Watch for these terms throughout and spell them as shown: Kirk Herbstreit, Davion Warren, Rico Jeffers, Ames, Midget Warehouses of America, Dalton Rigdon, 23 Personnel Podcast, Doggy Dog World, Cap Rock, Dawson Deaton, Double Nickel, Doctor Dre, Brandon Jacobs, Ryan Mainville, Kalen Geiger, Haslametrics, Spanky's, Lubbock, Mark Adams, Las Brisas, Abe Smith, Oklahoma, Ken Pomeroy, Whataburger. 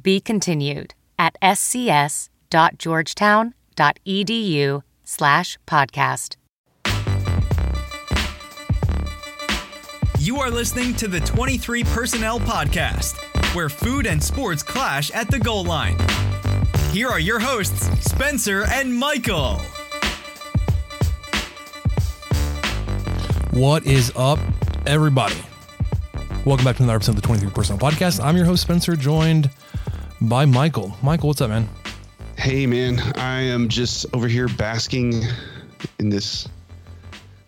Be continued at scs.georgetown.edu/podcast. You are listening to the 23 Personnel Podcast, where food and sports clash at the goal line. Here are your hosts, Spencer and Michael. What is up, everybody? Welcome back to another episode of the 23 Personnel Podcast. I'm your host, Spencer, joined by Michael. Michael, what's up, man? Hey, man. I am just over here basking in this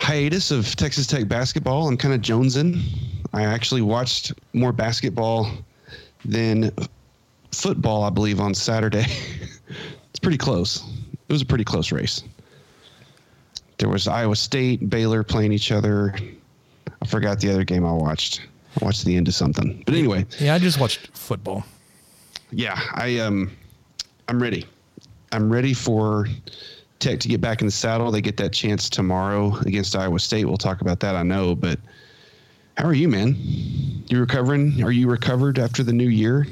hiatus of Texas Tech basketball. I'm kind of jonesing. I actually watched more basketball than football, I believe, on Saturday. It's pretty close. It was a pretty close race. There was Iowa State, Baylor playing each other. I forgot the other game I watched. I watched the end of something. But anyway. Yeah, I just watched football. Yeah, I'm ready. I'm ready for Tech to get back in the saddle. They get that chance tomorrow against Iowa State. We'll talk about that, I know. But how are you, man? You recovering? Are you recovered after the new year?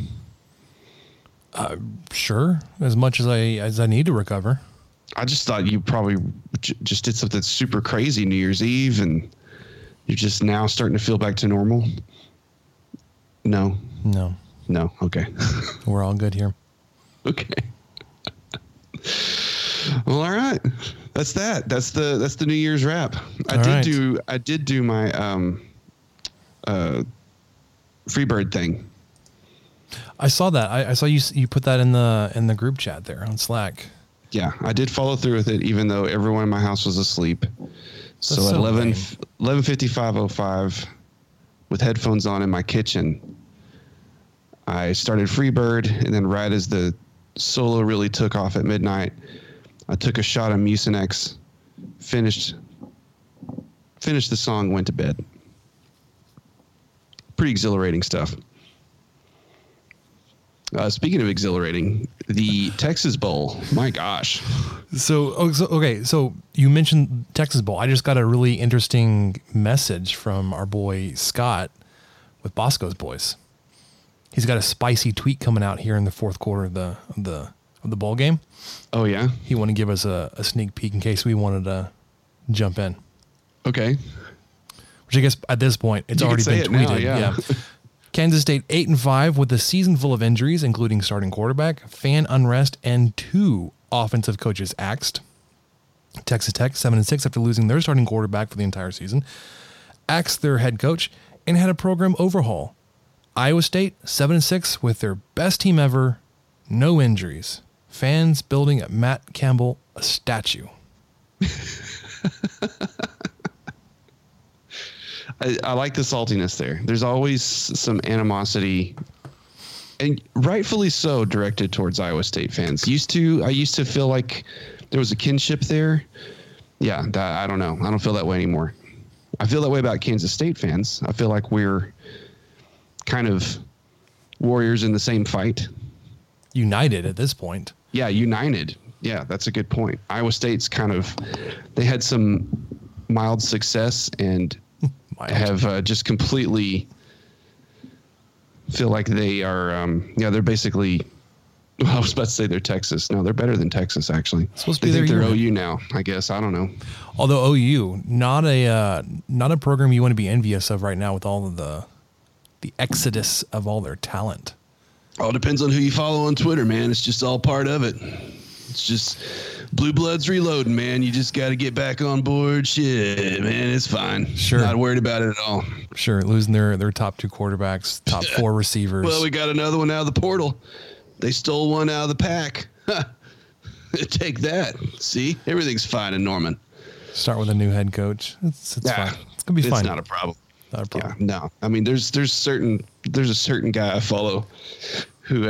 Sure, as much as I need to recover. I just thought you probably just did something super crazy New Year's Eve, and you're just now starting to feel back to normal. No. Okay. We're all good here. Okay. Well, all right. That's that. That's the New Year's wrap. I did do my Freebird thing. I saw that. I saw you put that in the group chat there on Slack. Yeah, I did follow through with it, even though everyone in my house was asleep. So at 11:55:05, with headphones on in my kitchen, I started Freebird, and then right as the solo really took off at midnight, I took a shot of Mucinex, finished the song, went to bed. Pretty exhilarating stuff. Speaking of exhilarating, the Texas Bowl. My gosh. So you mentioned Texas Bowl. I just got a really interesting message from our boy Scott with Bosco's Boys. He's got a spicy tweet coming out here in the fourth quarter of the ball game. Oh yeah. He wanted to give us a sneak peek in case we wanted to jump in. Okay. Which I guess at this point it's already been tweeted. Now, yeah. Kansas State 8-5 with a season full of injuries, including starting quarterback, fan unrest, and two offensive coaches axed. Texas Tech 7-6 after losing their starting quarterback for the entire season, axed their head coach, and had a program overhaul. Iowa State 7-6 with their best team ever, no injuries. Fans building at Matt Campbell a statue. I like the saltiness there. There's always some animosity, and rightfully so, directed towards Iowa State fans. I used to feel like there was a kinship there. Yeah, I don't know. I don't feel that way anymore. I feel that way about Kansas State fans. I feel like we're kind of warriors in the same fight. United at this point. Yeah, united. Yeah, that's a good point. Iowa State's they had some mild success and have just completely feel like they are, they're basically, well, I was about to say they're Texas. No, they're better than Texas, actually. It's supposed to be they're OU now, I guess. I don't know. Although OU, not a program you want to be envious of right now with all of the exodus of all their talent. All depends on who you follow on Twitter, man. It's just all part of it. It's just blue bloods reloading, man. You just got to get back on board. Shit, man, it's fine. Sure. Not worried about it at all. Sure. Losing their top two quarterbacks, top four receivers. Well, we got another one out of the portal. They stole one out of the pack. Take that. See, everything's fine in Norman. Start with a new head coach. It's fine. It's going to be fine. It's not a problem. Not a problem. Yeah, no, I mean, there's a certain guy I follow who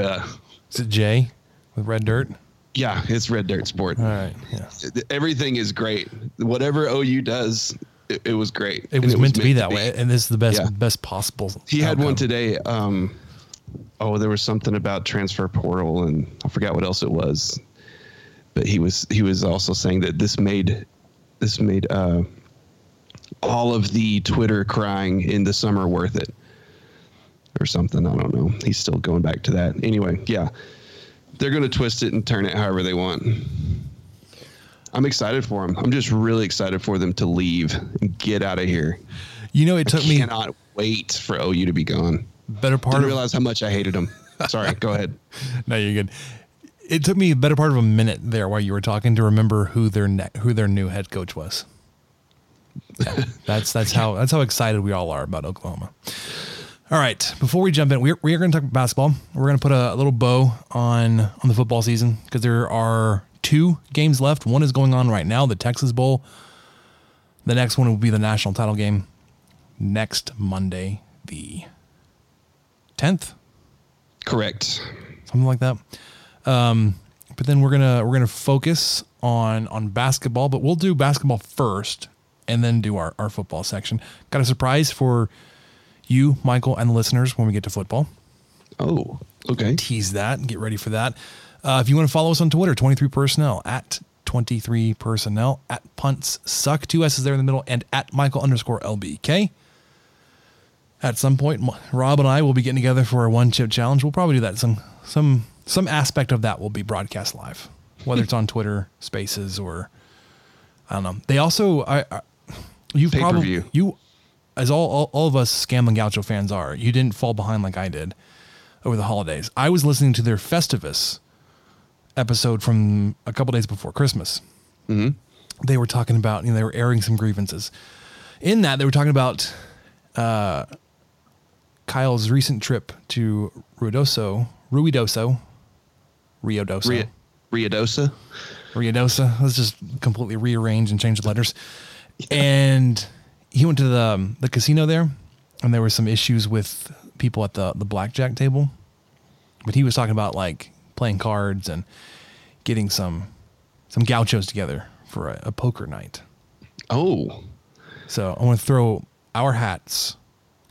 Is it Jay with Red Dirt? Yeah, it's Red Dirt Sport. All right. Yeah. Everything is great. Whatever OU does, it was great. It was meant to be that way. And this is the best possible. He had one today. There was something about transfer portal and I forgot what else it was, but he was also saying that this made all of the Twitter crying in the summer worth it or something. I don't know. He's still going back to that. Anyway, yeah, they're going to twist it and turn it however they want. I'm excited for them. I'm just really excited for them to leave and get out of here. You know, I cannot wait for OU to be gone. Better part. Didn't realize how much I hated them. Sorry, go ahead. No, you're good. It took me a better part of a minute there while you were talking to remember who their new head coach was. Yeah, that's how excited we all are about Oklahoma. All right, before we jump in, we're going to talk basketball. We're going to put a little bow on the football season because there are 2 games left. One is going on right now, the Texas Bowl. The next one will be the national title game next Monday, the 10th. Correct. Something like that. But then we're gonna focus on basketball, but we'll do basketball first and then do our football section. Got a surprise for you, Michael, and the listeners when we get to football. Oh, okay. Tease that and get ready for that. If you want to follow us on Twitter, 23 Personnel, at 23 Personnel, at Punts Suck, 2 S's there in the middle, and at Michael _LBK. At some point, Rob and I will be getting together for a 1-chip challenge. We'll probably do that. Some aspect of that will be broadcast live, whether it's on Twitter Spaces or I don't know. They also, as all of us Scam and Gaucho fans are, you didn't fall behind like I did over the holidays. I was listening to their Festivus episode from a couple days before Christmas. Mm-hmm. They were talking about, they were airing some grievances. In that, they were talking about Kyle's recent trip to Ruidoso. Let's just completely rearrange and change the letters. Yeah. And he went to the casino there, and there were some issues with people at the blackjack table. But he was talking about like playing cards and getting some gauchos together for a poker night. Oh, so I want to throw our hats,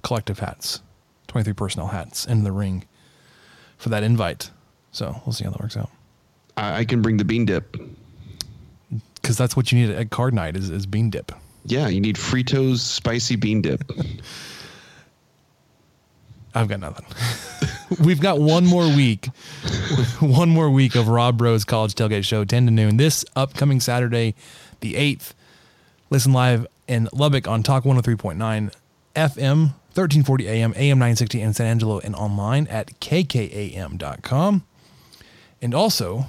collective hats, 23 Personnel hats, in the ring for that invite. So we'll see how that works out. I can bring the bean dip. Because that's what you need at card night is bean dip. Yeah, you need Fritos spicy bean dip. I've got nothing. We've got one more week of Rob Bro's College Tailgate Show, 10 to noon. This upcoming Saturday, the 8th. Listen live in Lubbock on Talk 103.9 FM. 1340 AM, AM 960 in San Angelo and online at kkam.com. And also,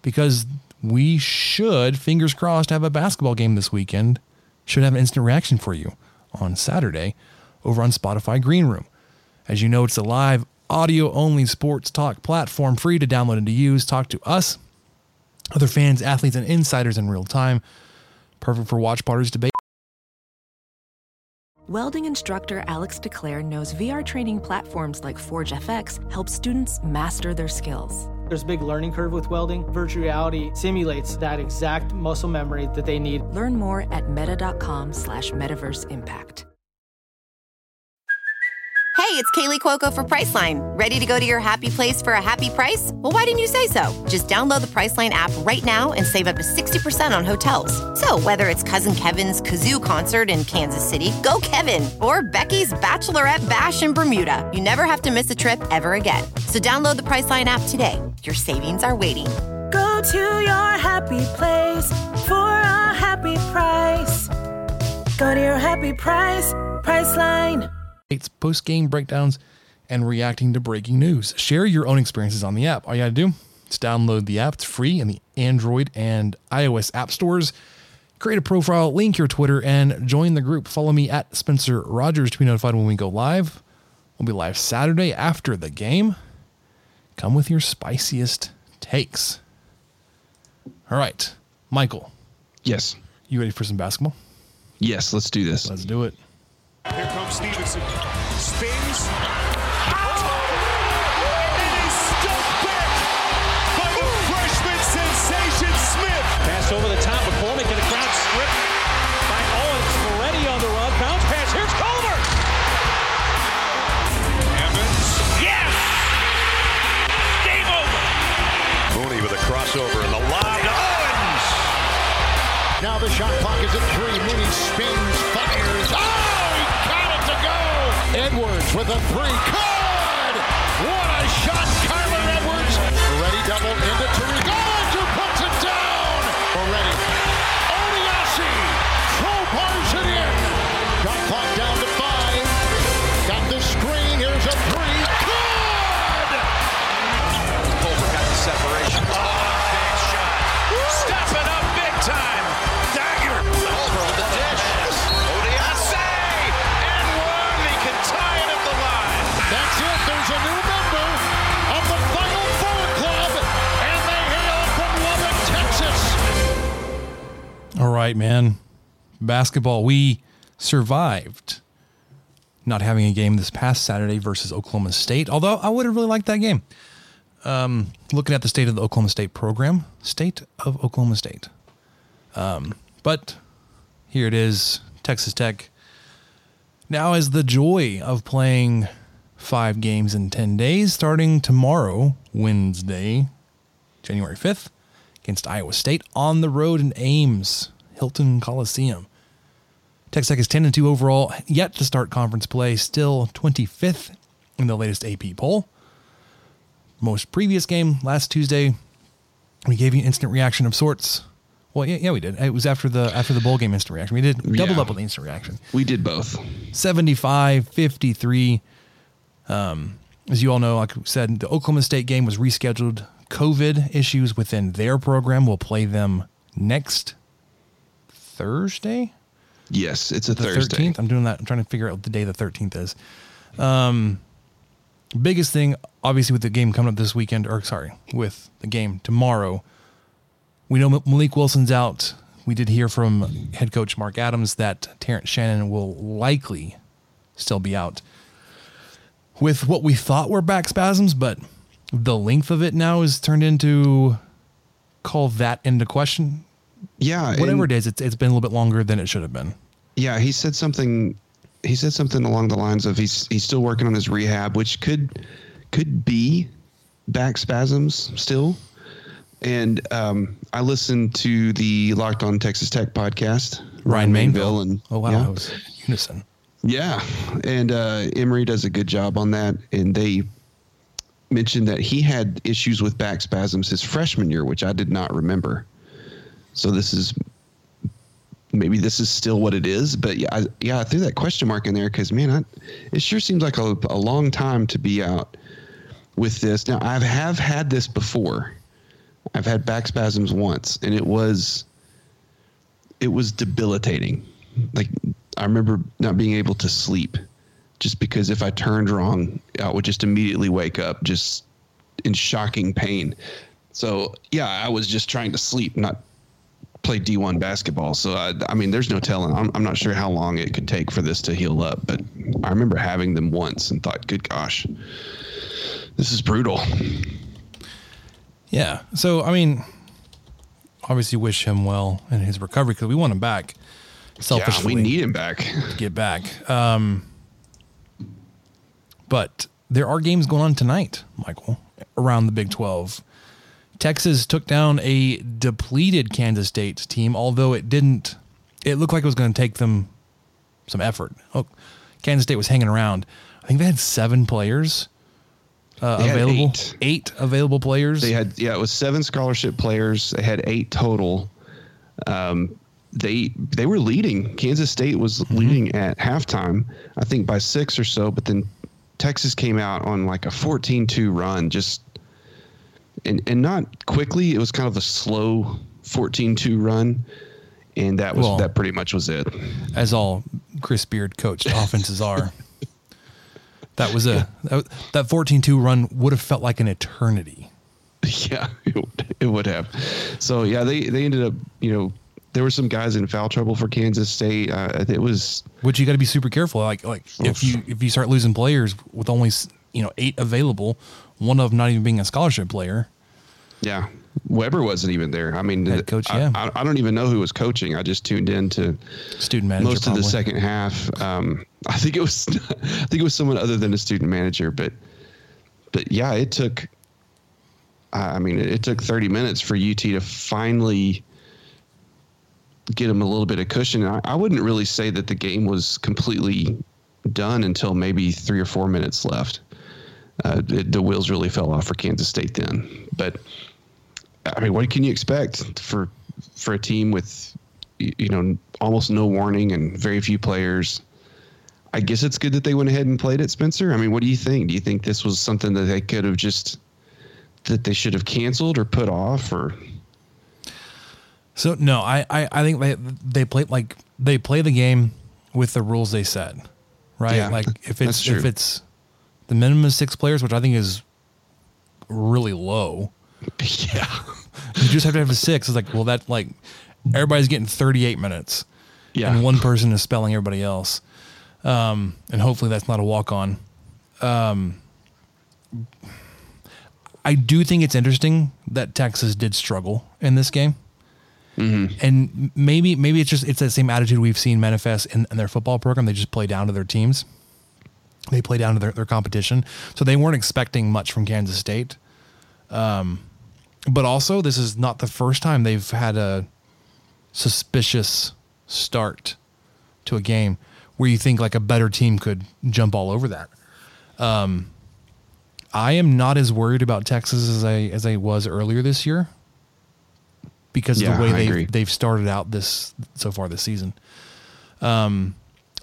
because we should, fingers crossed, have a basketball game this weekend, should have an instant reaction for you on Saturday over on Spotify Greenroom. As you know, it's a live audio-only sports talk platform, free to download and to use. Talk to us, other fans, athletes, and insiders in real time. Perfect for watch parties, debate. Welding instructor Alex DeClaire knows VR training platforms like ForgeFX help students master their skills. There's a big learning curve with welding. Virtual reality simulates that exact muscle memory that they need. Learn more at meta.com/metaverseimpact. Hey, it's Kaylee Cuoco for Priceline. Ready to go to your happy place for a happy price? Well, why didn't you say so? Just download the Priceline app right now and save up to 60% on hotels. So whether it's Cousin Kevin's Kazoo Concert in Kansas City, go Kevin, or Becky's Bachelorette Bash in Bermuda, you never have to miss a trip ever again. So download the Priceline app today. Your savings are waiting. Go to your happy place for a happy price. Go to your happy price, Priceline. Post-game breakdowns and reacting to breaking news. Share your own experiences on the app. All you gotta do is download the app. It's free in the Android and iOS app stores. Create a profile, link your Twitter, and join the group. Follow me at Spencer Rogers to be notified when we go live. We'll be live Saturday after the game. Come with your spiciest takes. All right, Michael. Yes. You ready for some basketball? Yes, let's do this. Let's do it. Here comes Stevenson, spins, out, and he steps back. crossover and the lob to Owens. Now the shot clock is at three. Mooney spins, fires. Oh, he got it to go. Edwards with a three. Good. What a shot, Kyler Edwards. Ready double into Tariq. Oh, who puts it down? Already. Odiasi. Throw bars it in. Shot clock down to five. Got the screen. Here's a three. Separation. Oh, big shot. Stepping up big time. Dagger. Over the dish. Odiase. And one. He can tie it at the line. That's it. There's a new member of the Final Four Club. And they hail from Lubbock, Texas. All right, man. Basketball. We survived not having a game this past Saturday versus Oklahoma State. Although I would have really liked that game. Looking at the state of the Oklahoma State program, but here it is, Texas Tech. Now is the joy of playing 5 games in 10 days, starting tomorrow, Wednesday, January 5th, against Iowa State on the road in Ames, Hilton Coliseum. Texas Tech is 10-2 overall, yet to start conference play, still 25th in the latest AP poll. Most previous game last Tuesday, we gave you an instant reaction of sorts. Well, yeah, we did. It was after the bowl game instant reaction. We did doubled up on the instant reaction. We did both. 75-53. As you all know, like I said, the Oklahoma State game was rescheduled. COVID issues within their program. We'll play them next Thursday. Yes, it's a Thursday. 13th. I'm doing that. I'm trying to figure out the day the 13th is. Biggest thing, obviously, with the game coming up this weekend, with the game tomorrow, we know Malik Wilson's out. We did hear from head coach Mark Adams that Terrence Shannon will likely still be out with what we thought were back spasms, but the length of it now is turned into call that into question. Yeah. Whatever it is, it's been a little bit longer than it should have been. Yeah, he said something... He said something along the lines of he's still working on his rehab, which could be back spasms still. And I listened to the Locked On Texas Tech podcast. Ryan Mainville. And, oh, wow. Yeah. It was unison. Yeah. And Emory does a good job on that. And they mentioned that he had issues with back spasms his freshman year, which I did not remember. So maybe this is still what it is, but I threw that question mark in there because, man, it sure seems like a long time to be out with this. Now, I have had this before. I've had back spasms once, and it was debilitating. Like, I remember not being able to sleep just because if I turned wrong, I would just immediately wake up just in shocking pain. So, yeah, I was just trying to sleep, not play D1 basketball. So, I mean, there's no telling. I'm not sure how long it could take for this to heal up, but I remember having them once and thought, good gosh, this is brutal. Yeah. So, I mean, obviously wish him well in his recovery because we want him back. Selfishly. Yeah, we need him back. To get back. But there are games going on tonight, Michael, around the Big 12. Texas took down a depleted Kansas State team, although it looked like it was going to take them some effort. Oh, Kansas State was hanging around. I think they had 7 players available. 8 available players. They had, it was 7 scholarship players. They had 8 total. They were leading. Kansas State was leading at halftime, I think by 6 or so, but then Texas came out on like a 14-2 run, just And not quickly. It was kind of a slow 14-2 run, and that pretty much was it. As all Chris Beard coached offenses are. That was that 14-2 run would have felt like an eternity. Yeah, it would have. So yeah, they ended up, there were some guys in foul trouble for Kansas State. Which you got to be super careful. Like if you start losing players with only 8 available, one of them not even being a scholarship player. Yeah. Weber wasn't even there. I mean, head coach, I don't even know who was coaching. I just tuned in to student manager most of the second half. I think it was someone other than a student manager, but yeah, it took, I mean, it took 30 minutes for UT to finally get them a little bit of cushion. I wouldn't really say that the game was completely done until maybe 3 or 4 minutes left. The wheels really fell off for Kansas State then. But, I mean, what can you expect for a team with, you know, almost no warning and very few players? I guess it's good that they went ahead and played it, Spencer. I mean, what do you think? Do you think this was something that they could have just – that they should have canceled or put off or – So no, I think they play the game with the rules they set, right? Yeah, like if it's the minimum is 6 players, which I think is really low. Yeah, you just have to have a 6. It's like, well, that like everybody's getting 38 minutes, yeah, and one person is spelling everybody else, and hopefully that's not a walk on. I do think it's interesting that Texas did struggle in this game. Mm-hmm. And maybe it's just, it's that same attitude we've seen manifest in their football program. They just play down to their teams. They play down to their competition. So they weren't expecting much from Kansas State. But also this is not the first time they've had a suspicious start to a game where you think like a better team could jump all over that. I am not as worried about Texas as I was earlier this year, because of the way they've started out this so far this season. I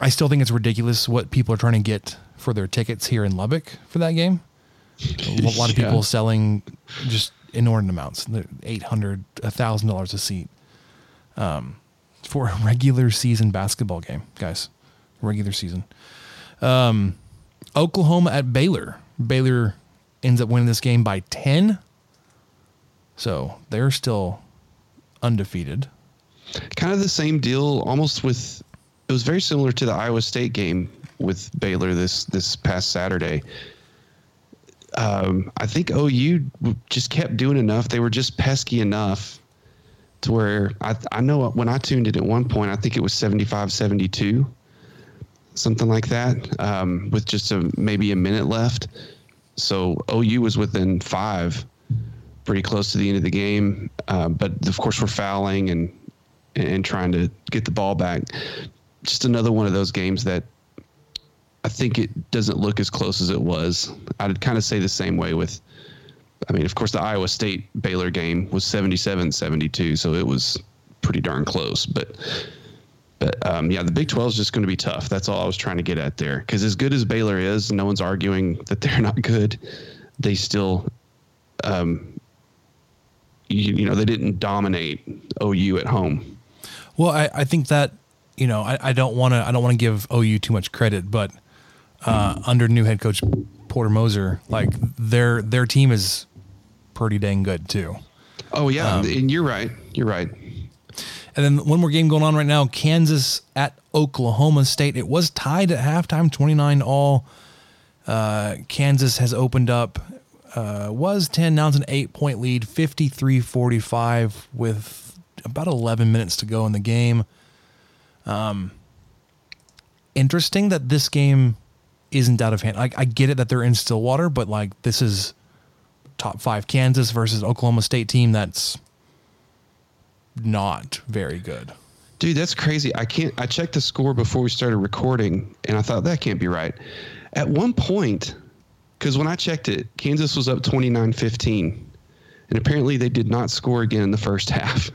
still think it's ridiculous what people are trying to get for their tickets here in Lubbock for that game. A lot of people selling just inordinate amounts, $800, $1,000 a seat for a regular season basketball game, guys. Regular season. Oklahoma at Baylor. Baylor ends up winning this game by 10. So they're still undefeated. Kind of the same deal almost with, it was very similar to the Iowa State game with Baylor this past Saturday. I think OU just kept doing enough. They were just pesky enough to where I know when I tuned it at one point, I think it was 75-72, something like that, with just maybe a minute left. So OU was within 5, pretty close to the end of the game. But of course we're fouling and trying to get the ball back. Just another one of those games that I think it doesn't look as close as it was. I'd kind of say the same way with, I mean, of course the Iowa State Baylor game was 77-72. So it was pretty darn close, but yeah, the Big 12 is just going to be tough. That's all I was trying to get at there. 'Cause as good as Baylor is, no one's arguing that they're not good. They still, you know, they didn't dominate OU at home. Well, I think that, you know, I don't want to give OU too much credit, but under new head coach Porter Moser, like their team is pretty dang good too. Oh yeah, and you're right. And then one more game going on right now: Kansas at Oklahoma State. It was tied at halftime, 29-all. Kansas has opened up. Was 10, now it's an 8-point lead, 53-45 with about 11 minutes to go in the game. Interesting that this game isn't out of hand. I get it that they're in Stillwater, but like this is top 5 Kansas versus Oklahoma State team that's not very good. Dude, that's crazy. I checked the score before we started recording and I thought that can't be right. At one point, because when I checked it, Kansas was up 29-15, and apparently they did not score again in the first half.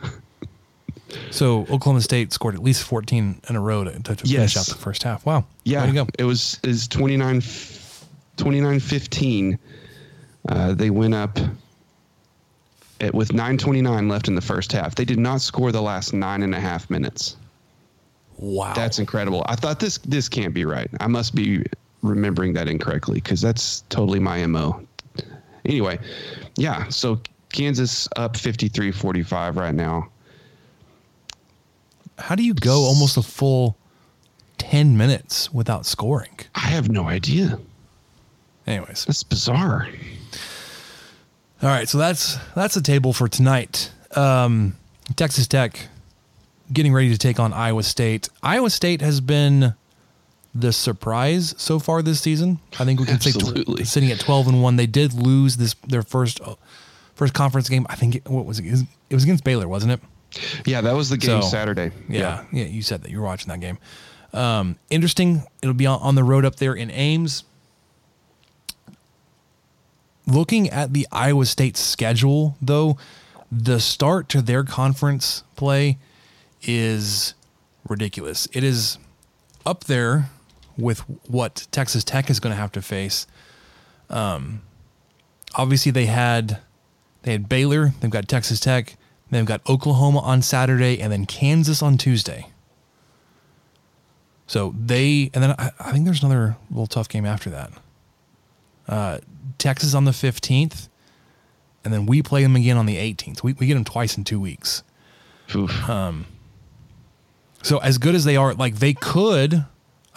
So Oklahoma State scored at least 14 in a row to finish out the first half. Wow. Yeah, way to go. It was 29-15. They went up with 9:29 left in the first half. They did not score the last 9.5 minutes. Wow. That's incredible. I thought this can't be right. I must be remembering that incorrectly, because that's totally my MO. Anyway, yeah, so Kansas up 53-45 right now. How do you go almost a full 10 minutes without scoring? I have no idea. Anyways. That's bizarre. All right, so that's the table for tonight. Texas Tech getting ready to take on Iowa State. Iowa State has been the surprise so far this season. I think we can say sitting at 12-1, they did lose their first first conference game. I think, what was it? It was against Baylor, wasn't it? Yeah, that was the game Saturday. Yeah, you said that. You were watching that game. Interesting. It'll be on the road up there in Ames. Looking at the Iowa State schedule, though, the start to their conference play is ridiculous. It is up there with what Texas Tech is going to have to face. Obviously, they had Baylor. They've got Texas Tech. They've got Oklahoma on Saturday, and then Kansas on Tuesday. So I think there's another little tough game after that. Texas on the 15th, and then we play them again on the 18th. We get them twice in 2 weeks. Oof. So as good as they are, like they could,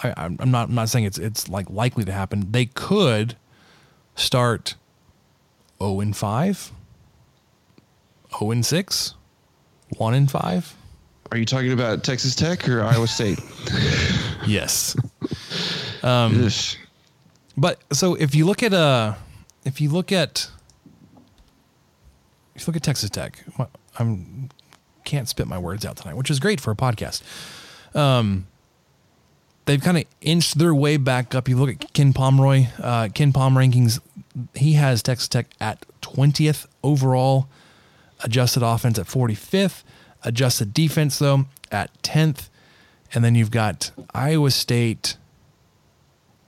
I'm not saying it's like likely to happen. They could start 0-5, 0-6, 1-5. Are you talking about Texas Tech or Iowa State? Yes. But so if you look at Texas Tech, can't spit my words out tonight, which is great for a podcast. They've kind of inched their way back up. You look at Ken Pom rankings. He has Texas Tech at 20th overall, adjusted offense at 45th, adjusted defense though at 10th. And then you've got Iowa State.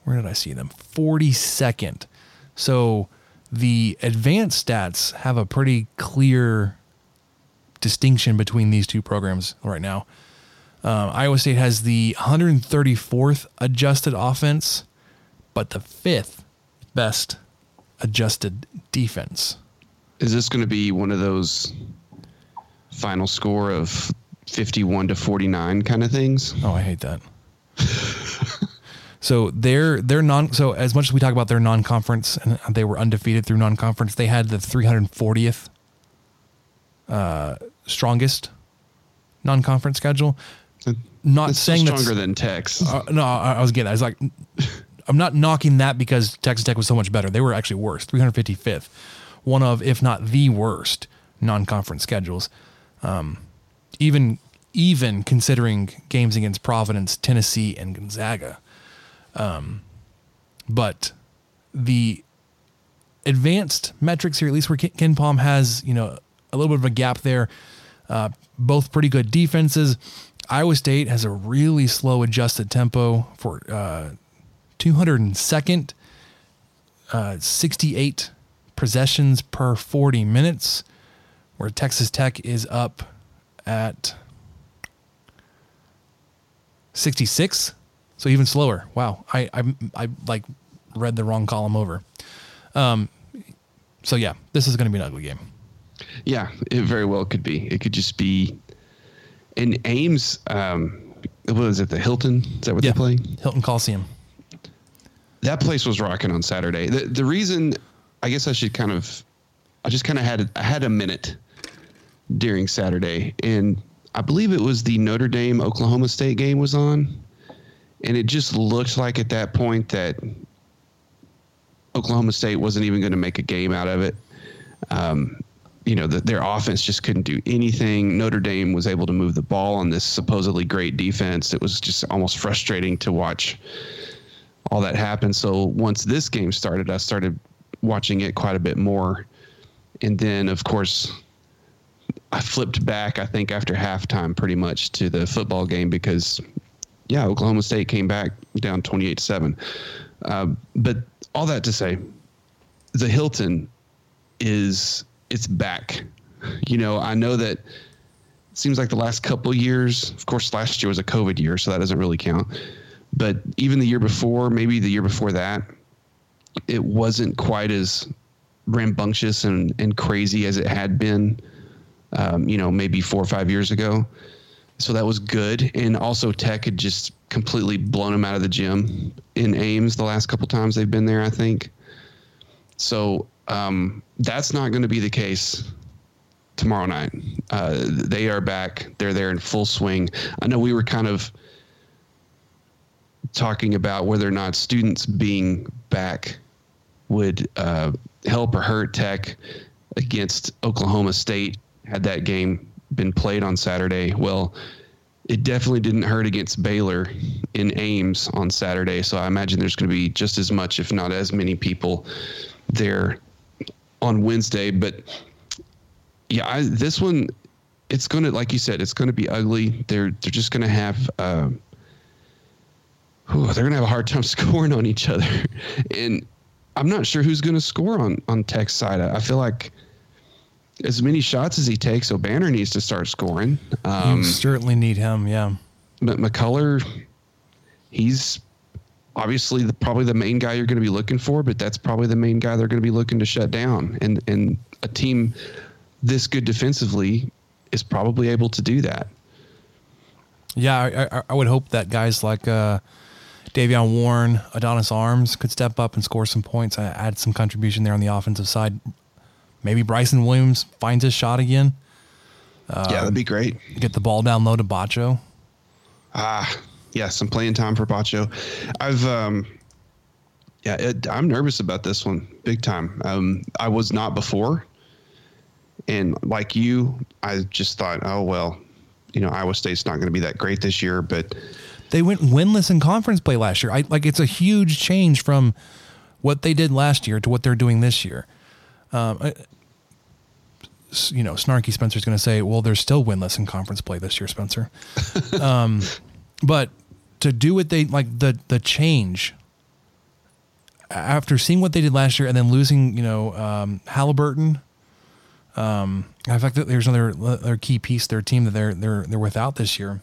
Where did I see them? 42nd. So the advanced stats have a pretty clear distinction between these two programs right now. Iowa State has the 134th adjusted offense, but the 5th best adjusted defense. Is this going to be one of those final score of 51-49 kind of things? Oh, I hate that. So so as much as we talk about their non-conference, and they were undefeated through non-conference, they had the 340th strongest non-conference schedule. Not it's saying that's stronger than Tex. No, I was getting that. I was like, I'm not knocking that because Texas Tech was so much better. They were actually worse. 355th, one of, if not the worst non-conference schedules. Even considering games against Providence, Tennessee, and Gonzaga. But the advanced metrics here, at least where Ken Pom has, a little bit of a gap there, both pretty good defenses. Iowa State has a really slow adjusted tempo for 202nd, 68 possessions per 40 minutes, where Texas Tech is up at 66. So even slower. Wow. I like read the wrong column over. So yeah, this is going to be an ugly game. Yeah, it very well could be. It could just be in Ames. What is it? The Hilton? Is that what they're playing? Hilton Coliseum. That place was rocking on Saturday. The reason I guess I should I had a minute during Saturday, and I believe it was the Notre Dame Oklahoma State game was on. And it just looked like at that point that Oklahoma State wasn't even going to make a game out of it. Their offense just couldn't do anything. Notre Dame was able to move the ball on this supposedly great defense. It was just almost frustrating to watch all that happen. So once this game started, I started watching it quite a bit more. And then, of course, I flipped back, I think, after halftime pretty much to the football game because – yeah, Oklahoma State came back down 28-7. But all that to say, the Hilton it's back. I know that it seems like the last couple years, of course, last year was a COVID year, so that doesn't really count. But even the year before, maybe the year before that, it wasn't quite as rambunctious and crazy as it had been, maybe 4 or 5 years ago. So that was good. And also Tech had just completely blown them out of the gym in Ames the last couple times they've been there, I think. So that's not going to be the case tomorrow night. They are back. They're there in full swing. I know we were kind of talking about whether or not students being back would help or hurt Tech. against Oklahoma State had that game been played on Saturday. Well, it definitely didn't hurt against Baylor in Ames on Saturday. So I imagine there's going to be just as much, if not as many people there on Wednesday. But yeah, this one, it's going to, like you said, it's going to be ugly. They're just going to have, they're going to have a hard time scoring on each other. And I'm not sure who's going to score on Tech's side. I feel like as many shots as he takes, O'Banner needs to start scoring. You certainly need him, yeah. But McCullough, he's obviously probably the main guy you're going to be looking for, but that's probably the main guy they're going to be looking to shut down. And a team this good defensively is probably able to do that. Yeah, I would hope that guys like Davion Warren, Adonis Arms could step up and score some points. Add some contribution there on the offensive side. Maybe Bryson Williams finds his shot again. Yeah, that'd be great. Get the ball down low to Baccio. Yeah, some playing time for Baccio. I'm nervous about this one big time. I was not before. And like you, I just thought, oh, well, you know, Iowa State's not going to be that great this year, but they went winless in conference play last year. It's a huge change from what they did last year to what they're doing this year. You know, snarky Spencer's going to say, well, they're still winless in conference play this year, Spencer. But to do what they like, the change after seeing what they did last year and then losing, you know, Halliburton, in fact, there's another key piece, their team that they're without this year.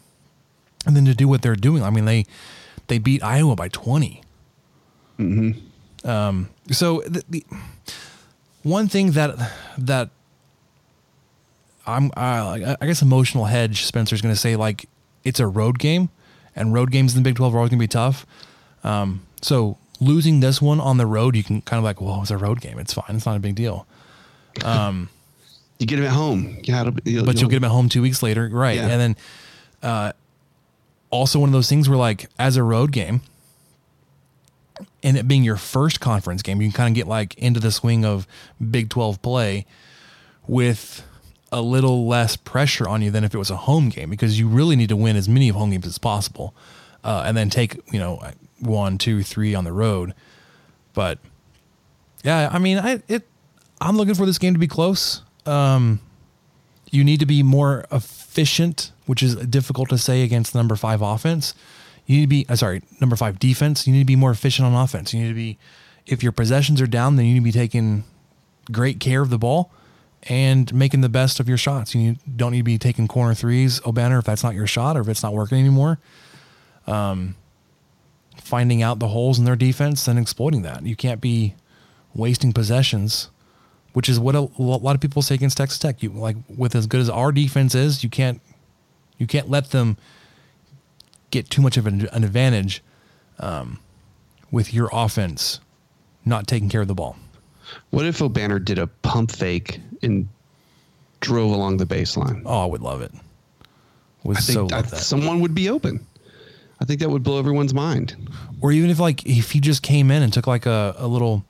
And then to do what they're doing. I mean, they beat Iowa by 20. Mm-hmm. So the one thing that I guess emotional hedge, Spencer's going to say, like, it's a road game, and road games in the Big 12 are always going to be tough. So losing this one on the road, you can kind of like, well, it's a road game. It's fine. It's not a big deal. You get them at home. You'll get them at home 2 weeks later. Right. Yeah. And then also one of those things where, like, as a road game and it being your first conference game, you can kind of get like into the swing of Big 12 play with a little less pressure on you than if it was a home game, because you really need to win as many of home games as possible. And then take, you know, 1, 2, 3 on the road. But yeah, I mean, I'm looking for this game to be close. You need to be more efficient, which is difficult to say against number 5 offense. You need to be, number 5 defense. You need to be more efficient on offense. You need to be, if your possessions are down, then you need to be taking great care of the ball and making the best of your shots. You don't need to be taking corner threes, O'Banner, if that's not your shot or if it's not working anymore. Finding out the holes in their defense and exploiting that. You can't be wasting possessions, which is what a lot of people say against Texas Tech. You, like, with as good as our defense is, you can't let them get too much of an advantage with your offense not taking care of the ball. What if O'Banner did a pump fake and drove along the baseline? Oh, I would love it. Someone would be open. I think that would blow everyone's mind. Or even if he just came in and took like a little.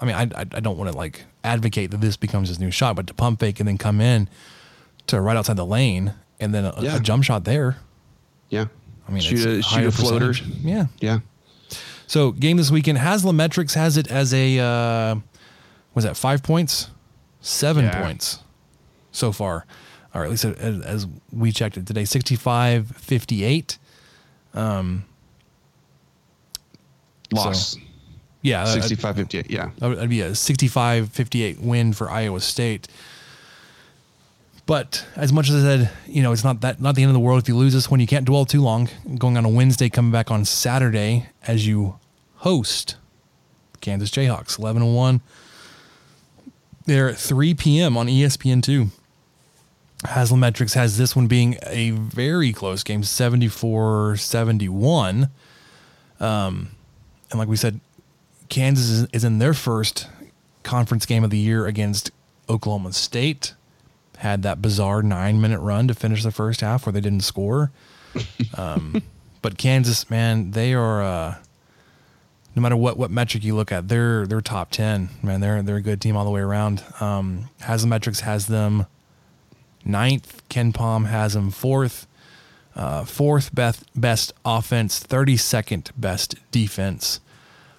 I mean, I don't want to like advocate that this becomes his new shot, but to pump fake and then come in to right outside the lane and then a jump shot there. Yeah. I mean, shoot a floater. Yeah. Yeah. So game this weekend, Haslametrics has it as a, was that 5 points? 7 points so far, or at least as we checked it today, 65-58. Loss. So, yeah. 65-58. Yeah. That'd be a 65-58 win for Iowa State. But as much as I said, you know, it's not the end of the world if you lose this one. You can't dwell too long. Going on a Wednesday, coming back on Saturday as you host Kansas Jayhawks, 11-1. They're at 3 p.m. on ESPN2. Haslametrics has this one being a very close game, 74-71. And like we said, Kansas is in their first conference game of the year against Oklahoma State. Had that bizarre 9-minute run to finish the first half where they didn't score. But Kansas, man, they are no matter what metric you look at, they're top 10, man. They're a good team all the way around. Haslametrics has them 9th. Ken Pom has them 4th. Fourth best offense, 32nd best defense.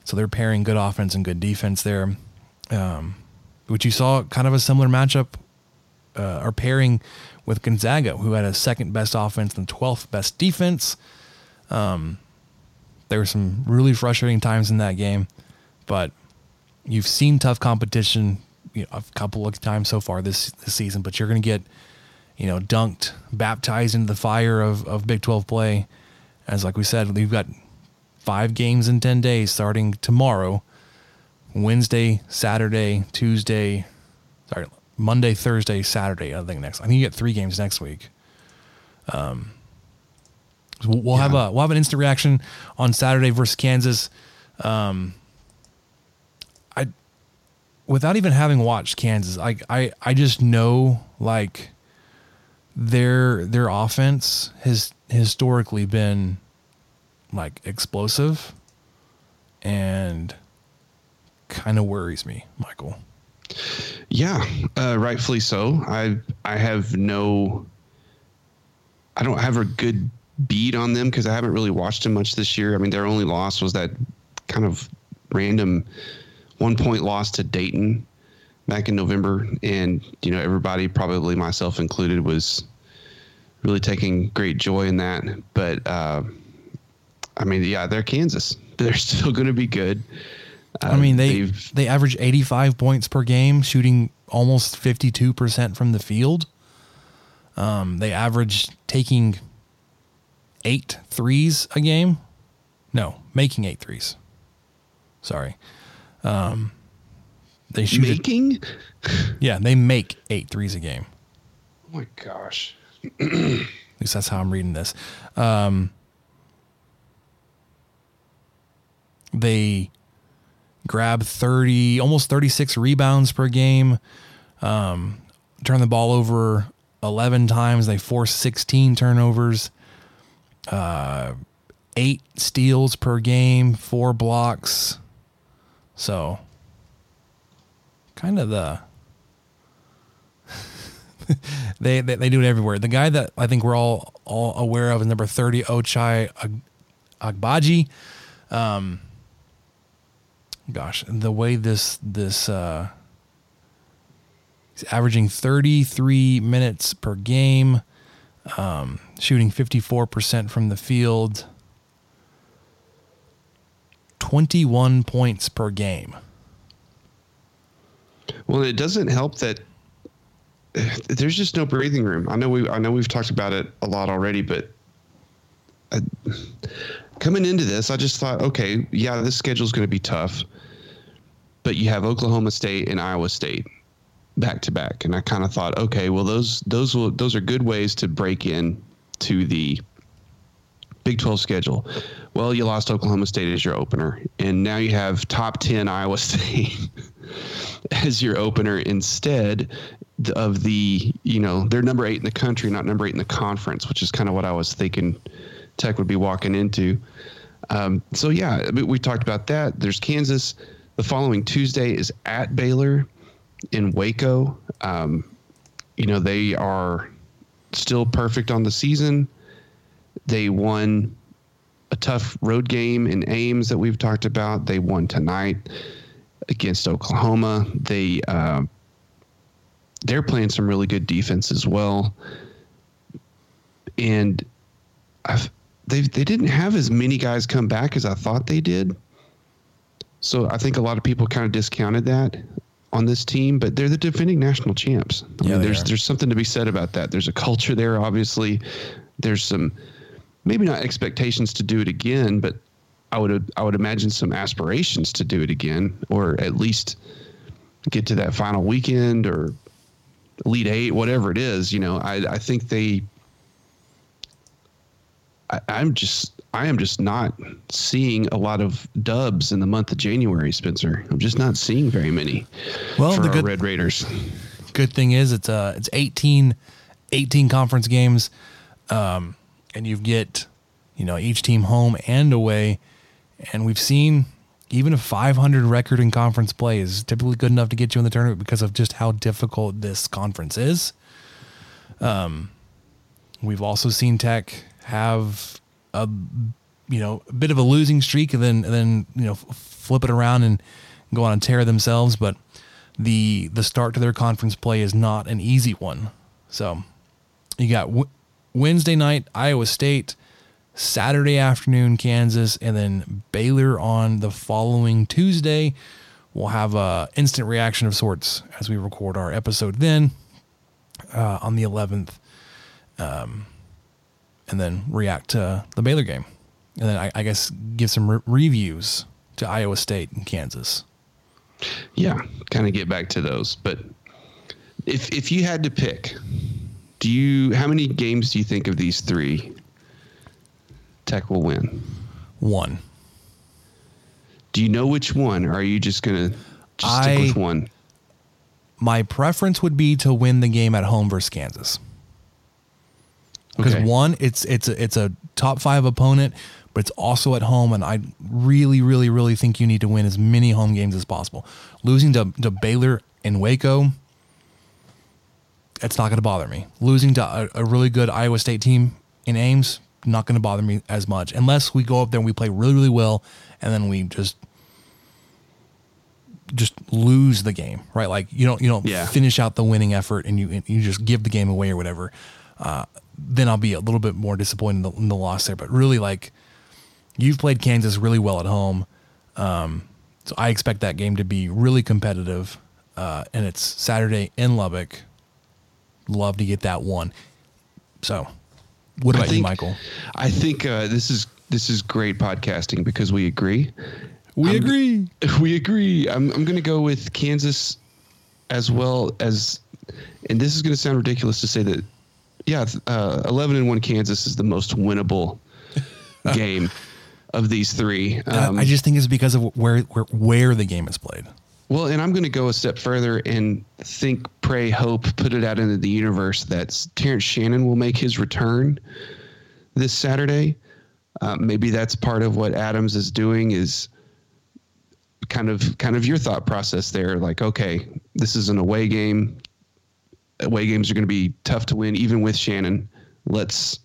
So they're pairing good offense and good defense there. Which you saw kind of a similar matchup or pairing with Gonzaga, who had a 2nd best offense and 12th best defense. There were some really frustrating times in that game, but you've seen tough competition, you know, a couple of times so far this season, but you're going to get, you know, dunked, baptized into the fire of Big 12 play. As like we said, we've got 5 games in 10 days starting tomorrow, Wednesday, Saturday, Tuesday, sorry, Monday, Thursday, Saturday. I think you get 3 games next week. We'll have an instant reaction on Saturday versus Kansas. Without even having watched Kansas, I just know, like, their offense has historically been, like, explosive, and kind of worries me, Michael. Yeah, rightfully so. I don't have a good beat on them because I haven't really watched them much this year. I mean, their only loss was that kind of random 1-point loss to Dayton back in November. And, you know, everybody, probably myself included, was really taking great joy in that. But, I mean, yeah, they're Kansas. They're still going to be good. I mean, they average 85 points per game, shooting almost 52% from the field. They average taking 8 threes a game. No, making 8 threes. Sorry. They shoot making? They make 8 threes a game. Oh my gosh. At least that's how I'm reading this. They grab almost 36 rebounds per game. Turn the ball over 11 times. They force 16 turnovers. 8 steals per game, 4 blocks. So kind of they do it everywhere. The guy that I think we're all aware of is number 30, Ochai Agbaji. Gosh, the way this he's averaging 33 minutes per game, shooting 54% from the field, 21 points per game. Well, it doesn't help that there's just no breathing room. I know we've talked about it a lot already, but coming into this, I just thought, okay, yeah, this schedule's going to be tough, but you have Oklahoma State and Iowa State back to back, and I kind of thought, okay, well, those are good ways to break in to the Big 12 schedule. Well, you lost Oklahoma State as your opener, and now you have top 10 Iowa State as your opener instead of the, you know, they're number 8 in the country, not number 8 in the conference, which is kind of what I was thinking Tech would be walking into. So yeah, we talked about that. There's Kansas. The following Tuesday is at Baylor in Waco. You know, they are still perfect on the season. They won a tough road game in Ames that we've talked about. They won tonight against Oklahoma. They're playing some really good defense as well. And they didn't have as many guys come back as I thought they did. So I think a lot of people kind of discounted that on this team, but they're the defending national champs. There's something to be said about that. There's a culture there, obviously. There's some, maybe not expectations to do it again, but I would imagine some aspirations to do it again, or at least get to that final weekend or Elite Eight, whatever it is. You know, I think I am just not seeing a lot of dubs in the month of January, Spencer. I'm just not seeing very many. Well, for the Red Raiders. Good thing is it's 18 conference games. And you get, you know, each team home and away, and we've seen even a 500 record in conference play is typically good enough to get you in the tournament because of just how difficult this conference is. We've also seen Tech have a bit of a losing streak and then flip it around and go on a tear themselves. But the start to their conference play is not an easy one. So you got Wednesday night, Iowa State, Saturday afternoon, Kansas, and then Baylor on the following Tuesday. We'll have a instant reaction of sorts as we record our episode then on the 11th. And then react to the Baylor game. And then I guess give some reviews to Iowa State and Kansas. Yeah, kind of get back to those. But if you had to pick, how many games do you think of these three Tech will win? One. Do you know which one, or are you just going to stick with one? My preference would be to win the game at home versus Kansas. Because one, it's a top five opponent, but it's also at home, and I really, really, really think you need to win as many home games as possible. Losing to Baylor and Waco, it's not going to bother me. Losing to a really good Iowa State team in Ames, not going to bother me as much, unless we go up there and we play really, really well, and then we just lose the game, right? Like you don't finish out the winning effort, and you just give the game away or whatever. Then I'll be a little bit more disappointed in the loss there. But really, like, you've played Kansas really well at home. So I expect that game to be really competitive. And it's Saturday in Lubbock. Love to get that one. So what about you, Michael? I think this is great podcasting because we agree. I'm going to go with Kansas as well as, and this is going to sound ridiculous to say that, 11-1 Kansas is the most winnable game of these three. I just think it's because of where the game is played. Well, and I'm going to go a step further and think, pray, hope, put it out into the universe that Terrence Shannon will make his return this Saturday. Maybe that's part of what Adams is doing, is kind of your thought process there. Like, okay, this is an away game. Away games are going to be tough to win, even with Shannon. Let's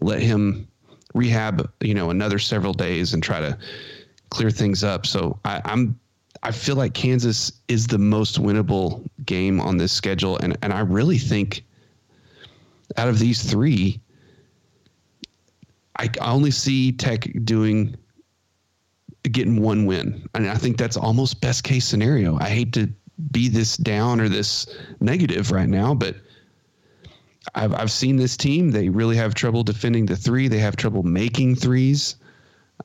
let him rehab, another several days and try to clear things up. So I feel like Kansas is the most winnable game on this schedule. And I really think out of these three, I only see Tech getting one win. And I think that's almost best case scenario. I hate to be this down or this negative right now, but I've seen this team. They really have trouble defending the three. They have trouble making threes.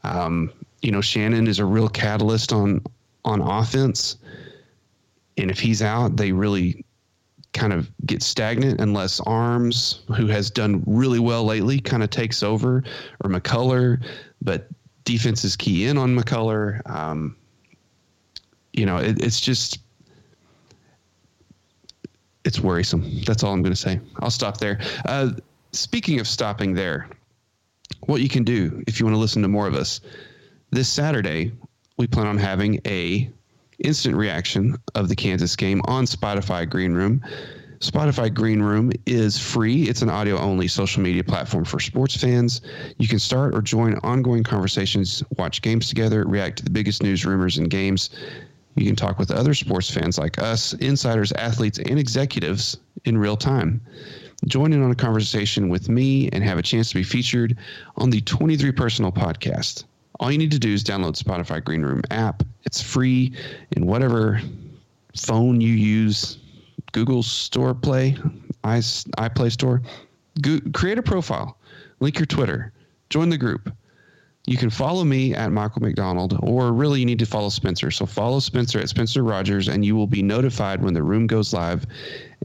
Shannon is a real catalyst on offense. And if he's out, they really kind of get stagnant unless Arms, who has done really well lately, kind of takes over, or McCuller, but defenses key in on McCuller. It's just, it's worrisome. That's all I'm going to say. I'll stop there. Speaking of stopping there, what you can do if you want to listen to more of us, this Saturday, we plan on having a instant reaction of the Kansas game on Spotify Greenroom. Spotify Greenroom is free. It's an audio-only social media platform for sports fans. You can start or join ongoing conversations, watch games together, react to the biggest news, rumors, and games. You can talk with other sports fans like us, insiders, athletes, and executives in real time. Join in on a conversation with me and have a chance to be featured on the 23 Personnel Podcast. All you need to do is download Spotify Greenroom app. It's free in whatever phone you use, Google Store Play, iPlay Store. Create a profile. Link your Twitter. Join the group. You can follow me at Michael McDonald, or really you need to follow Spencer. So follow Spencer at Spencer Rogers, and you will be notified when the room goes live.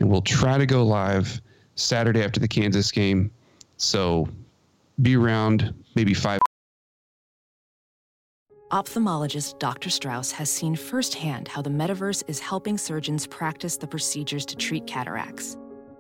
And we'll try to go live Saturday after the Kansas game. So be around maybe 5. Ophthalmologist Dr. Strauss has seen firsthand how the metaverse is helping surgeons practice the procedures to treat cataracts.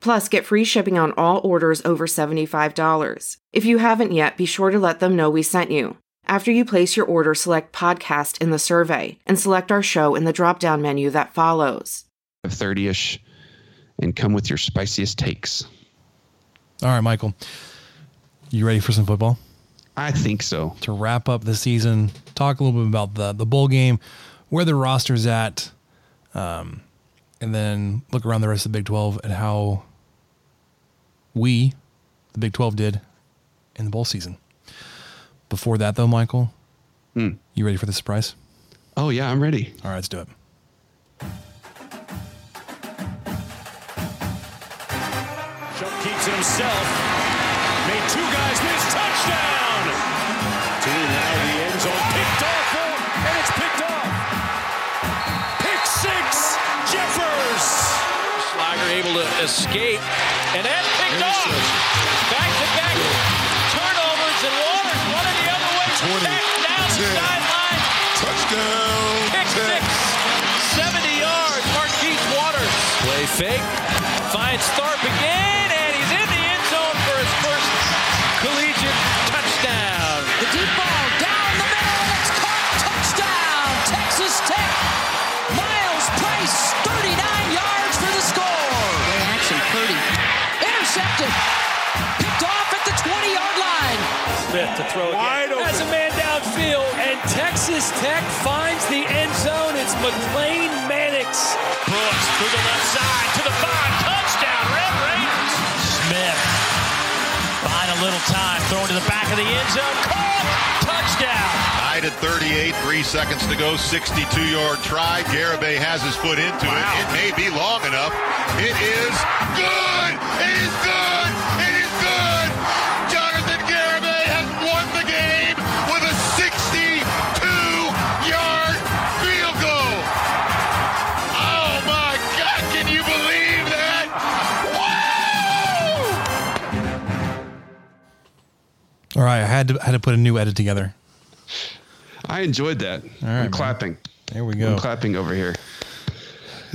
Plus, get free shipping on all orders over $75. If you haven't yet, be sure to let them know we sent you. After you place your order, select podcast in the survey and select our show in the drop-down menu that follows. 30-ish and come with your spiciest takes. All right, Michael, you ready for some football? I think so. To wrap up the season, talk a little bit about the bowl game, where the roster's at, and then look around the rest of the Big 12 and how we, the Big 12, did in the bowl season. Before that, though, Michael, you ready for the surprise? Oh, yeah, I'm ready. All right, let's do it. Chuck keeps it himself. Made two guys miss. Touchdown! Two now in the end zone. Picked off, and it's picked off. Pick six, Jeffers. Schlager able to escape, and that picked off. Back-to-back turnovers, and Waters running the other way. Back down the sideline. Touchdown. Pick six, 70 yards. Marquise Waters. Play fake. Finds Tharp again. Picked off at the 20-yard line. Smith to throw again. Has a man downfield, and Texas Tech finds the end zone. It's McLean Mannix. Brooks through the left side to the 5. Touchdown, Red Raiders. Smith buying a little time. Throwing to the back of the end zone. Caught. Touchdown. Tied at 38. 3 seconds to go. 62-yard try. Garibay has his foot into it. It may be long enough. It is good. It is good. Jonathan Garibay has won the game. All right, I had to put a new edit together. I enjoyed that. All right, I'm clapping. There we go. I'm clapping over here.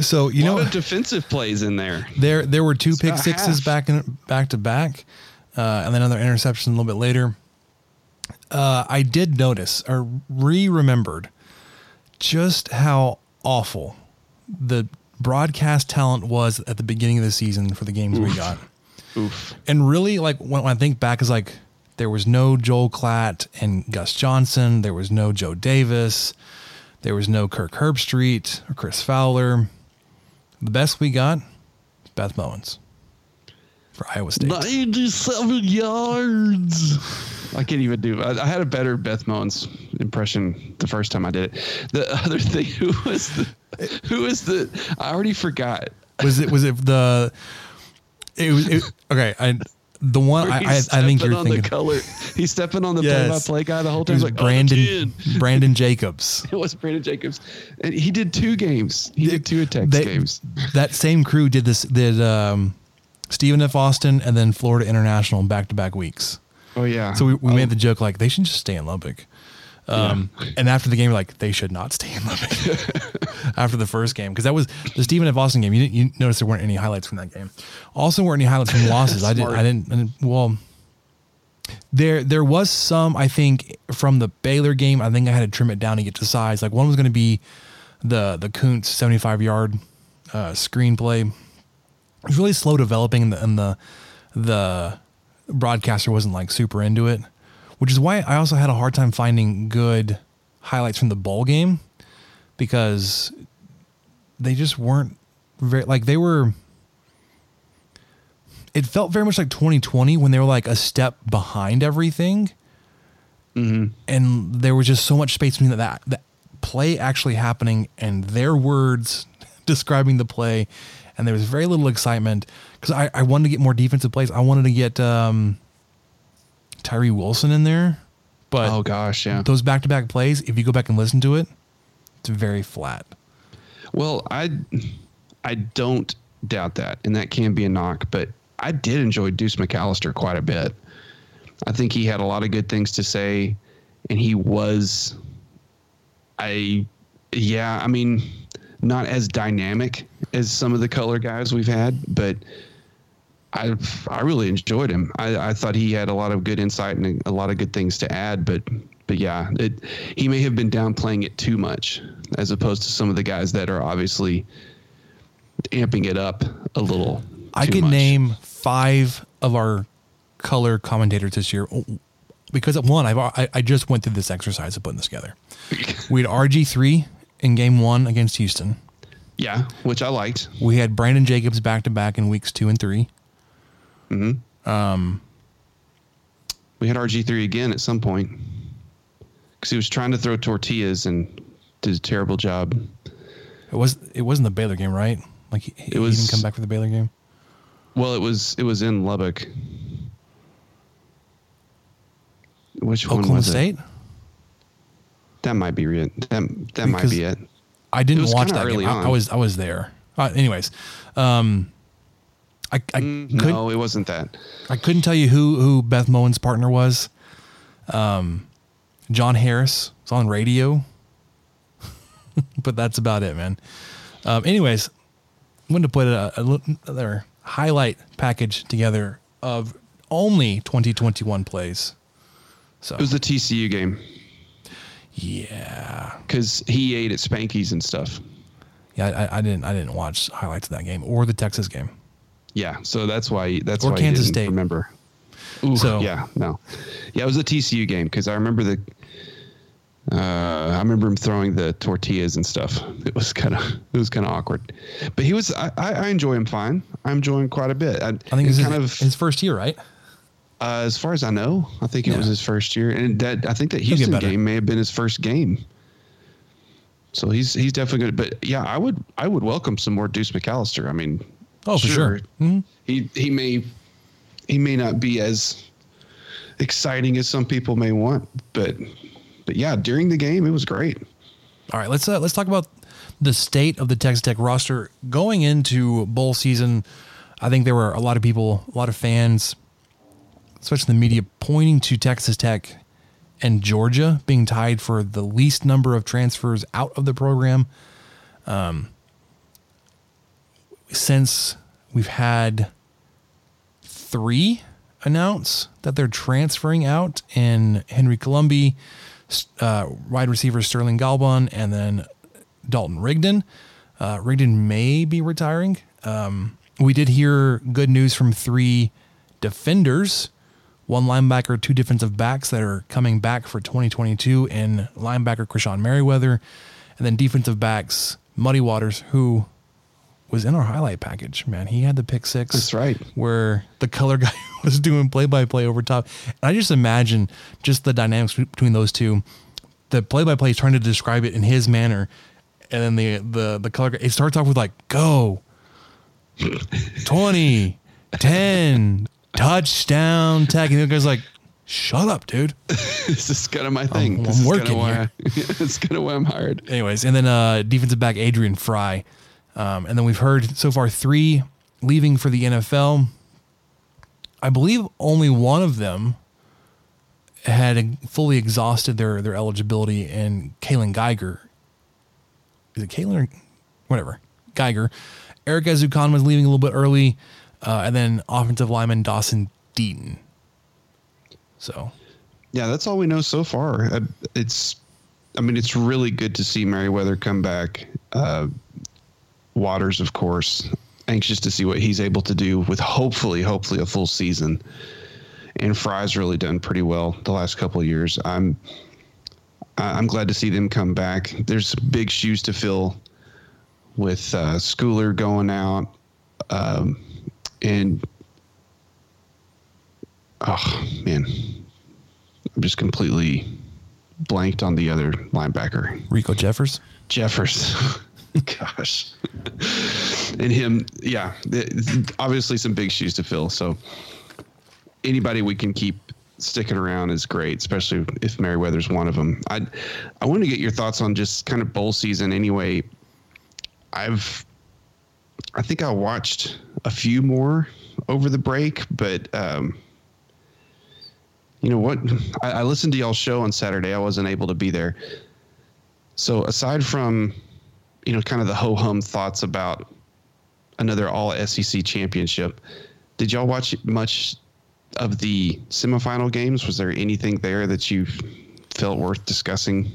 So you know, a lot of defensive plays in there. There were two pick sixes back to back, and then another interception a little bit later. I did notice or remembered just how awful the broadcast talent was at the beginning of the season for the games we got. Oof. And really, like when I think back, is like there was no Joel Klatt and Gus Johnson. There was no Joe Davis. There was no Kirk Herbstreit or Chris Fowler. The best we got is Beth Mowens for Iowa State. 97 yards. I can't even do it. I had a better Beth Mowens impression the first time I did it. The other thing, who was the I already forgot. I think you're thinking the color. He's stepping on the play-by-play guy the whole time. It was like Brandon Jacobs. It was Brandon Jacobs, and he did two games. He did two games. That same crew did Stephen F. Austin and then Florida International in back-to-back weeks. Oh yeah. So we made the joke like they should just stay in Lubbock. And after the game, we're like, they should not stay in Lubbock after the first game. Cause that was the Stephen F. Austin game. You notice there weren't any highlights from that game. Also weren't any highlights from losses. There was some, I think from the Baylor game, I think I had to trim it down to get to size. Like one was going to be the Kuntz 75 yard, screenplay. It was really slow developing and the broadcaster wasn't like super into it. Which is why I also had a hard time finding good highlights from the bowl game because they just weren't very, like they were, it felt very much like 2020 when they were like a step behind everything. Mm-hmm. And there was just so much space between that play actually happening and their words describing the play. And there was very little excitement because I wanted to get more defensive plays. I wanted to get, Tyree Wilson in there, but those back-to-back plays, if you go back and listen to it, it's very flat. Well, I don't doubt that, and that can be a knock, but I did enjoy Deuce McAllister quite a bit. I think he had a lot of good things to say, and he was not as dynamic as some of the color guys we've had, but I really enjoyed him. I thought he had a lot of good insight and a lot of good things to add, but yeah, he may have been downplaying it too much as opposed to some of the guys that are obviously amping it up a little. I could name 5 of our color commentators this year because at one, I just went through this exercise of putting this together. We had RG3 in game 1 against Houston. Yeah, which I liked. We had Brandon Jacobs back to back in weeks 2 and 3. Mm-hmm. We had RG3 again at some point because he was trying to throw tortillas and did a terrible job. It wasn't the Baylor game, right? Like he didn't come back for the Baylor game. Well, it was in Lubbock. Which Oklahoma one was State? It? That might be it. That might be it. I didn't watch that game. I was there. Anyways, no, it wasn't that. I couldn't tell you who Beth Mowens' partner was. John Harris was on radio, but that's about it, man. Anyways, I wanted to put another highlight package together of only 2021 plays. So it was the TCU game. Yeah, because he ate at Spanky's and stuff. Yeah, I didn't watch highlights of that game or the Texas game. Yeah, so that's why. That's or why Kansas State. Remember? Ooh, so yeah, no, yeah, it was a TCU game because I remember the. I remember him throwing the tortillas and stuff. It was kind of awkward, but he was. I enjoy him fine. I'm enjoying quite a bit. I think it's kind of his first year, right? As far as I know, I think it was his first year, and I think that Houston game may have been his first game. So he's definitely good. But yeah, I would welcome some more Deuce McAllister. I mean. Oh, sure. For sure. Mm-hmm. He may not be as exciting as some people may want, but yeah, during the game it was great. All right, let's talk about the state of the Texas Tech roster going into bowl season. I think there were a lot of fans especially the media, pointing to Texas Tech and Georgia being tied for the least number of transfers out of the program since we've had three announce that they're transferring out in Henry Columbia, wide receiver Sterling Galbon, and then Dalton Rigdon. Rigdon may be retiring. We did hear good news from three defenders, one linebacker, two defensive backs that are coming back for 2022 in linebacker Krishan Merriweather, and then defensive backs Muddy Waters, who was in our highlight package, man. He had the pick six. That's right. Where the color guy was doing play-by-play over top. And I just imagine just the dynamics between those two. The play-by-play is trying to describe it in his manner, and then the color guy, it starts off with like, go, 20, 10, touchdown, tech. And the other guy's like, shut up, dude. This is kind of my thing. I'm working here. It's kind of why I'm hired. Anyways, and then defensive back Adrian Fry. And then we've heard so far three leaving for the NFL. I believe only one of them had fully exhausted their eligibility, and Kalen Geiger. Is it Kalen or whatever? Geiger. Eric Azukan was leaving a little bit early. And then offensive lineman Dawson Deaton. So, yeah, that's all we know so far. It's really good to see Merriweather come back. Waters, of course, anxious to see what he's able to do with hopefully a full season. And Fry's really done pretty well the last couple of years. I'm glad to see them come back. There's big shoes to fill with Schooler going out, and oh man, I'm just completely blanked on the other linebacker, Rico Jeffers. Gosh. And him, yeah, obviously some big shoes to fill. So anybody we can keep sticking around is great, especially if Merriweather's one of them. I want to get your thoughts on just kind of bowl season anyway. I think I watched a few more over the break, but you know what? I listened to y'all's show on Saturday. I wasn't able to be there. So aside from, you know, kind of the ho-hum thoughts about another all-SEC championship, did y'all watch much of the semifinal games? Was there anything there that you felt worth discussing?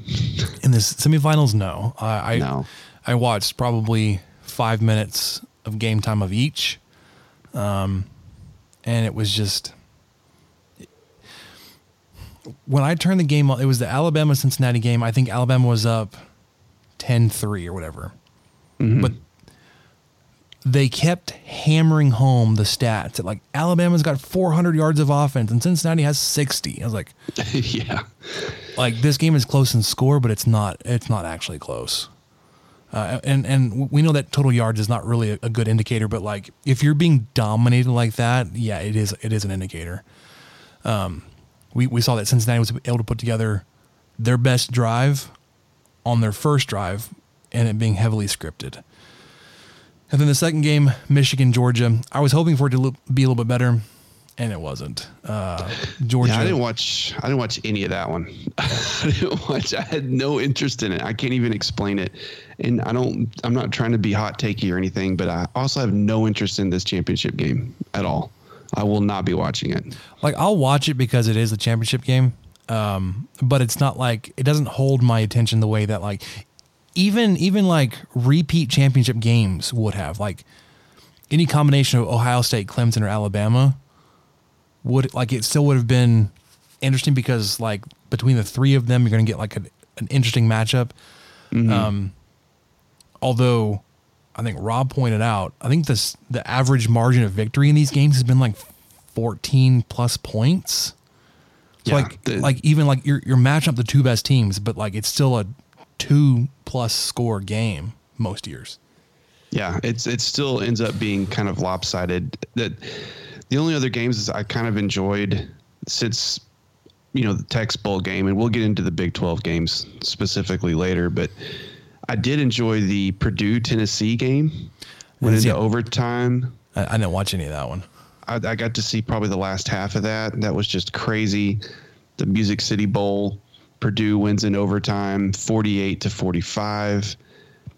In the semifinals, no. No. I watched probably 5 minutes of game time of each, and it was just... When I turned the game on, it was the Alabama-Cincinnati game. I think Alabama was up 10-3 or whatever. Mm-hmm. But they kept hammering home the stats that like Alabama's got 400 yards of offense and Cincinnati has 60. I was like, yeah, like this game is close in score, but it's not actually close. And we know that total yards is not really a good indicator, but like if you're being dominated like that, yeah, it is an indicator. We saw that Cincinnati was able to put together their best drive on their first drive, and it being heavily scripted. And then the second game, Michigan, Georgia, I was hoping for it to be a little bit better, and it wasn't. Georgia. Yeah, I didn't watch any of that one. I had no interest in it. I can't even explain it. And I'm not trying to be hot takey or anything, but I also have no interest in this championship game at all. I will not be watching it. Like, I'll watch it because it is the championship game. But it's not like, it doesn't hold my attention the way that like even like repeat championship games would have. Like any combination of Ohio State, Clemson, or Alabama would, like, it still would have been interesting because like between the three of them, you're going to get like an interesting matchup. Mm-hmm. Although I think Rob pointed out, I think the average margin of victory in these games has been like 14 plus points. So yeah, like you're matching up the two best teams, but like it's still a 2+ score game most years. Yeah, it still ends up being kind of lopsided. That the only other games is I kind of enjoyed since, you know, the Tech's bowl game, and we'll get into the Big 12 games specifically later. But I did enjoy the Purdue Tennessee game. Went into overtime. I didn't watch any of that one. I got to see probably the last half of that. That was just crazy. The Music City Bowl, Purdue wins in overtime, 48-45.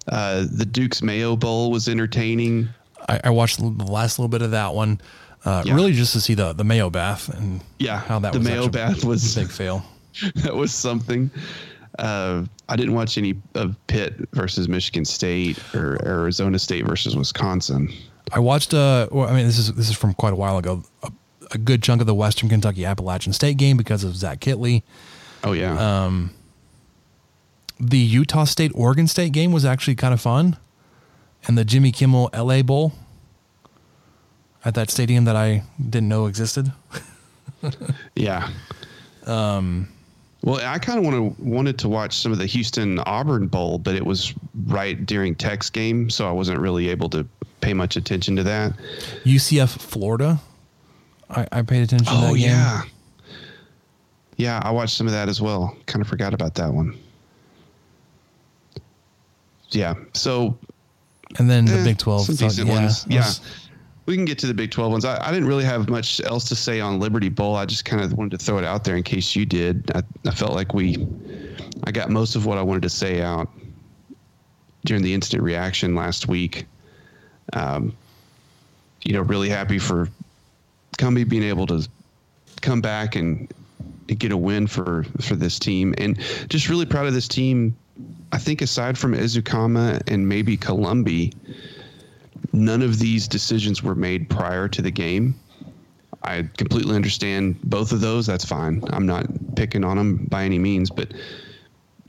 The Duke's Mayo Bowl was entertaining. I watched the last little bit of that one, really just to see the Mayo Bath and how that the was Mayo Bath was a big fail. That was something. I didn't watch any of Pitt versus Michigan State or Arizona State versus Wisconsin. I watched this is from quite a while ago, a good chunk of the Western Kentucky Appalachian State game because of Zach Kitley. Oh yeah. The Utah State Oregon State game was actually kind of fun, and the Jimmy Kimmel LA Bowl at that stadium that I didn't know existed. Yeah. Well, I kind of wanted to watch some of the Houston Auburn Bowl, but it was right during Tech's game, so I wasn't really able to pay much attention to that. UCF Florida, I paid attention to that game. Oh, yeah. Yeah, I watched some of that as well. Kind of forgot about that one. Yeah, so... And then the Big 12. Some decent ones. Yeah. We can get to the Big 12 ones. I didn't really have much else to say on Liberty Bowl. I just kind of wanted to throw it out there in case you did. I felt like I got most of what I wanted to say out during the instant reaction last week. Really happy for Cumbie being able to come back and get a win for this team. And just really proud of this team. I think aside from Ezukama and maybe Columbia, none of these decisions were made prior to the game. I completely understand both of those. That's fine. I'm not picking on them by any means, but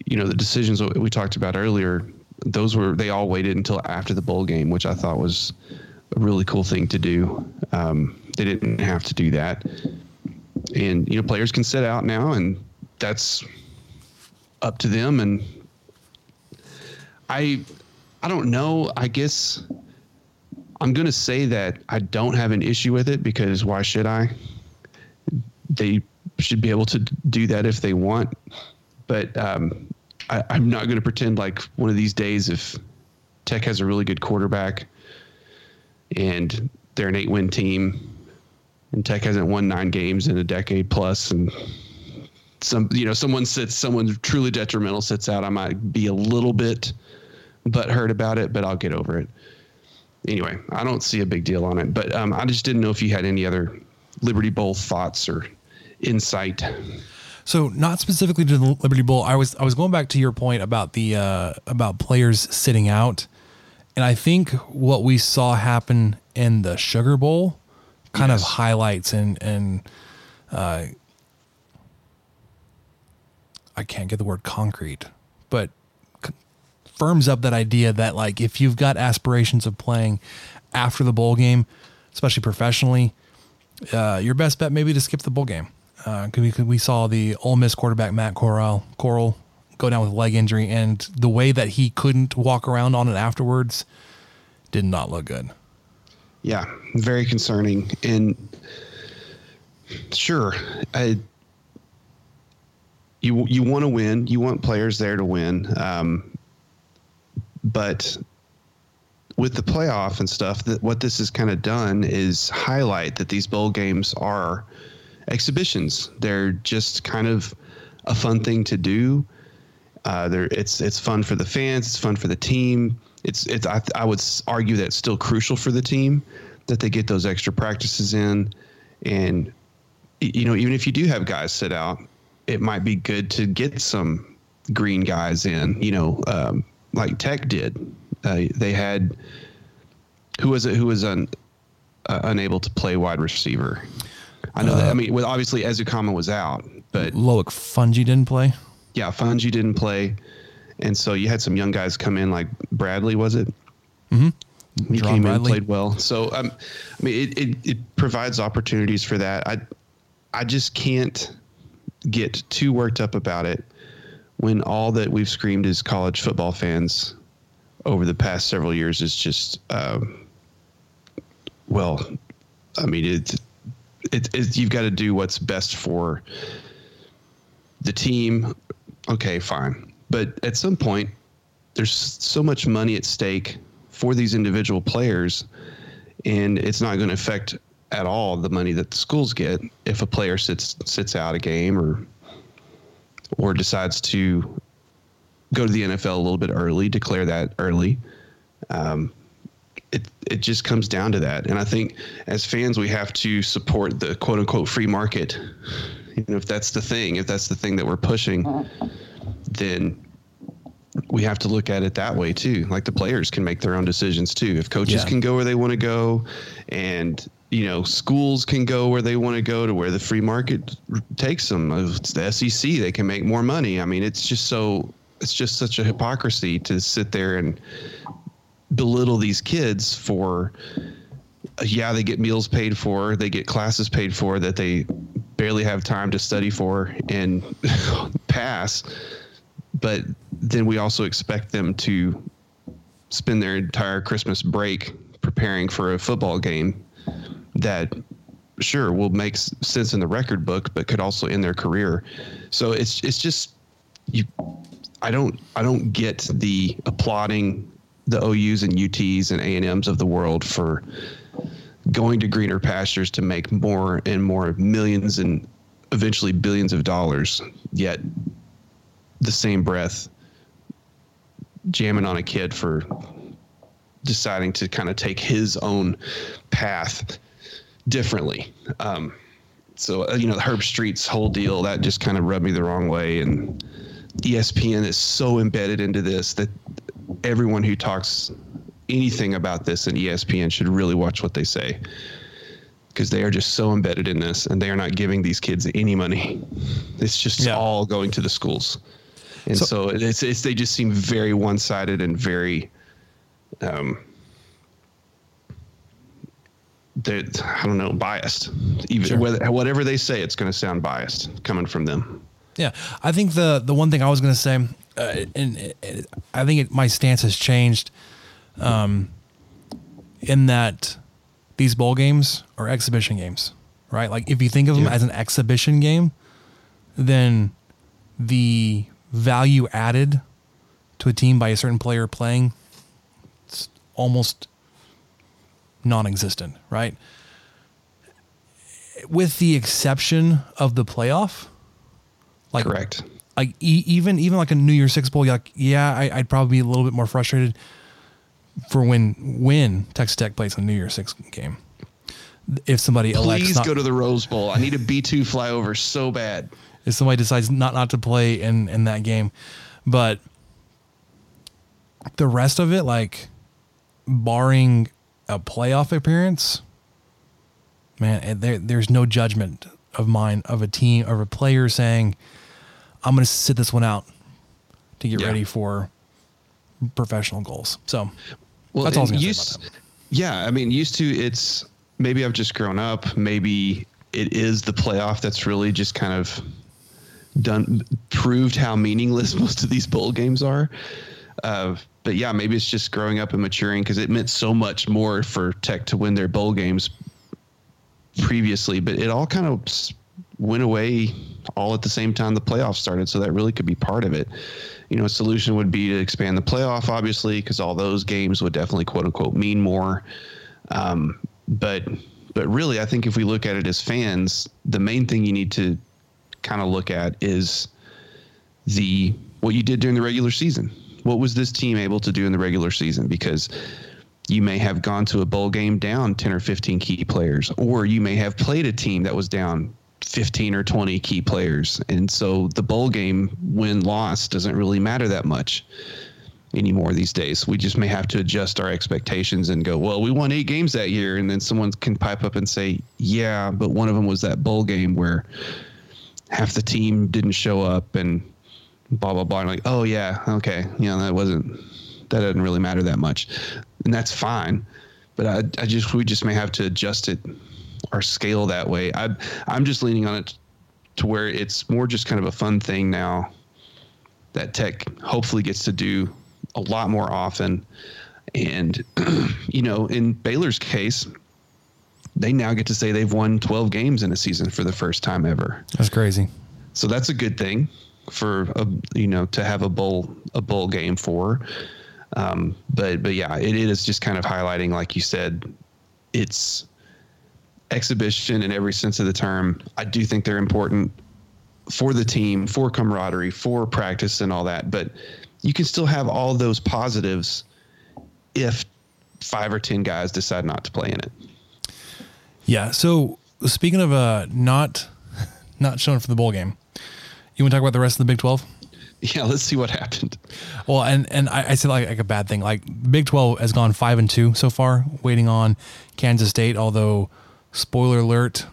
the decisions we talked about earlier, they all waited until after the bowl game, which I thought was a really cool thing to do. They didn't have to do that. And, players can sit out now, and that's up to them. And I don't know, I guess I'm going to say that I don't have an issue with it because why should I? They should be able to do that if they want. But I'm not going to pretend like one of these days if Tech has a really good quarterback and they're an 8-win team and Tech hasn't won 9 games in a decade plus and someone truly detrimental sits out, I might be a little bit butthurt about it, but I'll get over it. Anyway, I don't see a big deal on it, but I just didn't know if you had any other Liberty Bowl thoughts or insight. So, not specifically to the Liberty Bowl, I was going back to your point about the about players sitting out, and I think what we saw happen in the Sugar Bowl kind of highlights and I can't get the word concrete, but firms up that idea that like if you've got aspirations of playing after the bowl game, especially professionally, your best bet maybe to skip the bowl game. We saw the Ole Miss quarterback Matt Corral go down with a leg injury, and the way that he couldn't walk around on it afterwards did not look good. Yeah, very concerning. And sure, you want to win. You want players there to win. But with the playoff and stuff, what this has kind of done is highlight that these bowl games are exhibitions. They're just kind of a fun thing to do. It's fun for the fans. It's fun for the team. I would argue that it's still crucial for the team that they get those extra practices in. And, even if you do have guys sit out, it might be good to get some green guys in, like Tech did. They had who was unable to play wide receiver. I know that. I mean, obviously Ezukama was out, but Loic Fungi didn't play. Yeah, Fungi didn't play, and so you had some young guys come in, like Bradley, was it? Mm-hmm. He came in and played well. So it provides opportunities for that. I just can't get too worked up about it when all that we've screamed as college football fans over the past several years is just, you've got to do what's best for the team. Okay, fine. But at some point, there's so much money at stake for these individual players, and it's not going to affect at all the money that the schools get if a player sits out a game or decides to go to the NFL a little bit early, declare that early. It just comes down to that. And I think as fans, we have to support the quote unquote free market. You know, if that's the thing that we're pushing, then we have to look at it that way too. Like the players can make their own decisions too. If coaches can go where they want to go, and you know, schools can go where they want to go to where the free market takes them. If it's the SEC, they can make more money. I mean, it's just such a hypocrisy to sit there and belittle these kids for, they get meals paid for, they get classes paid for that they barely have time to study for and pass. But then we also expect them to spend their entire Christmas break preparing for a football game that sure will make sense in the record book, but could also end their career. So it's just, I don't get the applauding the OUs and UTs and A&Ms of the world for going to greener pastures to make more and more millions and eventually billions of dollars, yet the same breath jamming on a kid for deciding to kind of take his own path differently. So, you know, Herb Street's whole deal, that just kind of rubbed me the wrong way. And ESPN is so embedded into this that everyone who talks anything about this in ESPN should really watch what they say, because they are just so embedded in this and they are not giving these kids any money. It's just all going to the schools. And so it's they just seem very one-sided and very, biased. Even whatever they say, it's going to sound biased coming from them. Yeah. I think the one thing I was going to say, and I think my stance has changed, in that these bowl games are exhibition games, right? Like if you think of them as an exhibition game, then the value added to a team by a certain player playing, it's almost non-existent, right? With the exception of the playoff. Like, correct. Like even like a New Year's Six bowl, like I'd probably be a little bit more frustrated for when Texas Tech plays a New Year's Six game. If somebody go to the Rose Bowl, I need a B2 flyover so bad. If somebody decides not to play in that game, but the rest of it, like barring a playoff appearance, man, there's no judgment of mine of a team of a player saying, I'm going to sit this one out to get ready for professional goals. So that's all I was going to say about that. Yeah. I mean, used to, it's maybe I've just grown up. Maybe it is the playoff that's really just kind of proved how meaningless most of these bowl games are. But yeah, maybe it's just growing up and maturing, because it meant so much more for Tech to win their bowl games previously, but it all kind of went away all at the same time the playoffs started. So that really could be part of it. You know, a solution would be to expand the playoff, obviously, because all those games would definitely quote unquote mean more. But really, I think if we look at it as fans, the main thing you need to kind of look at is what you did during the regular season. What was this team able to do in the regular season? Because you may have gone to a bowl game down 10 or 15 key players, or you may have played a team that was down 15 or 20 key players. And so the bowl game win-loss doesn't really matter that much anymore these days. We just may have to adjust our expectations and go, well, we won 8 games that year. And then someone can pipe up and say, yeah, but one of them was that bowl game where half the team didn't show up and blah, blah, blah. And like, oh yeah, okay. You know, that doesn't really matter that much. And that's fine. But we just may have to adjust it or scale that way. I'm just leaning on it to where it's more just kind of a fun thing now that Tech hopefully gets to do a lot more often. And, you know, in Baylor's case, they now get to say they've won 12 games in a season for the first time ever. That's crazy. So that's a good thing for, to have a bowl game for. But yeah, it is just kind of highlighting, like you said, it's exhibition in every sense of the term. I do think they're important for the team, for camaraderie, for practice and all that. But you can still have all those positives if 5 or 10 guys decide not to play in it. Yeah. So speaking of not shown for the bowl game, you want to talk about the rest of the Big 12? Yeah, let's see what happened. Well, and I said like a bad thing. Like Big 12 has gone 5-2 so far, waiting on Kansas State. Although, spoiler alert,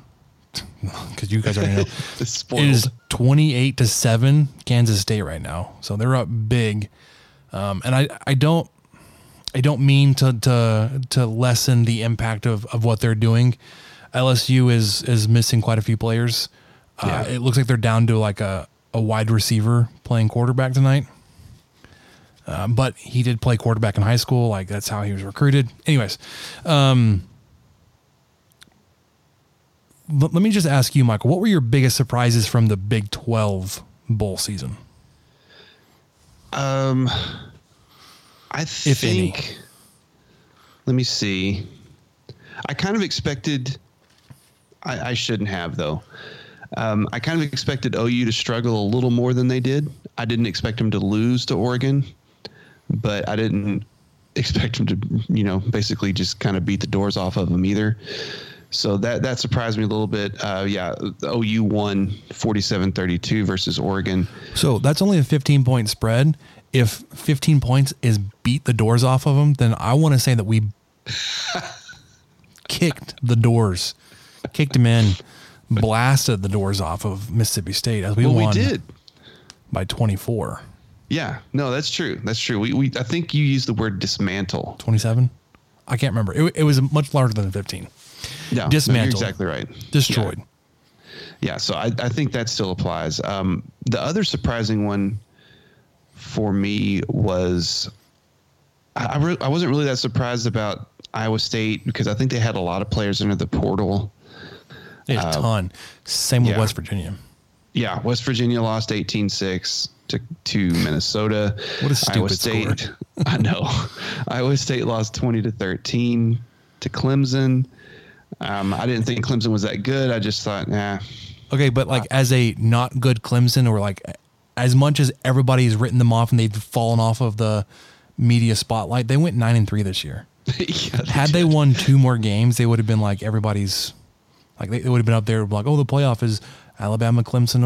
because you guys already know, it is 28-7 Kansas State right now. So they're up big, and I don't mean to lessen the impact of what they're doing. LSU is missing quite a few players. Yeah. It looks like they're down to like a wide receiver playing quarterback tonight. But he did play quarterback in high school. Like that's how he was recruited. Anyways. Let me just ask you, Michael, what were your biggest surprises from the Big 12 bowl season? Let me see. I kind of expected, I shouldn't have though. I kind of expected OU to struggle a little more than they did. I didn't expect them to lose to Oregon, but I didn't expect them to, basically just kind of beat the doors off of them either. So that surprised me a little bit. OU won 47-32 versus Oregon. So that's only a 15-point spread. If 15 points is beat the doors off of them, then I want to say that we kicked them in. Blasted the doors off of Mississippi State as we did by 24. Yeah, no, that's true. That's true. We I think you used the word dismantle. 27. I can't remember. It was much larger than 15. Yeah, dismantled. You're exactly right. Destroyed. Yeah. So I think that still applies. The other surprising one for me was I wasn't really that surprised about Iowa State because I think they had a lot of players under the portal. A ton. Same with West Virginia. Yeah, West Virginia lost 18-6 to Minnesota. What a stupid Iowa State score. I know. Iowa State lost 20-13 to Clemson. I didn't think Clemson was that good. I just thought, nah. Okay, but like as a not good Clemson, or like as much as everybody's written them off and they've fallen off of the media spotlight, they went 9-3 this year. Yeah, had they won two more games, they would have been like everybody's. Like they would have been up there like, oh, the playoff is Alabama, Clemson,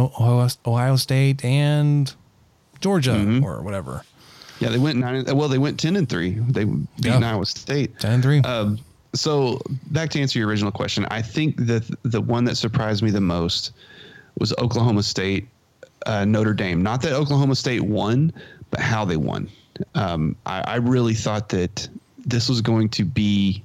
Ohio State, and Georgia or whatever. Yeah, they went 10-3. They beat Iowa State 10-3. So back to answer your original question, I think that the one that surprised me the most was Oklahoma State, Notre Dame. Not that Oklahoma State won, but how they won. I really thought that this was going to be.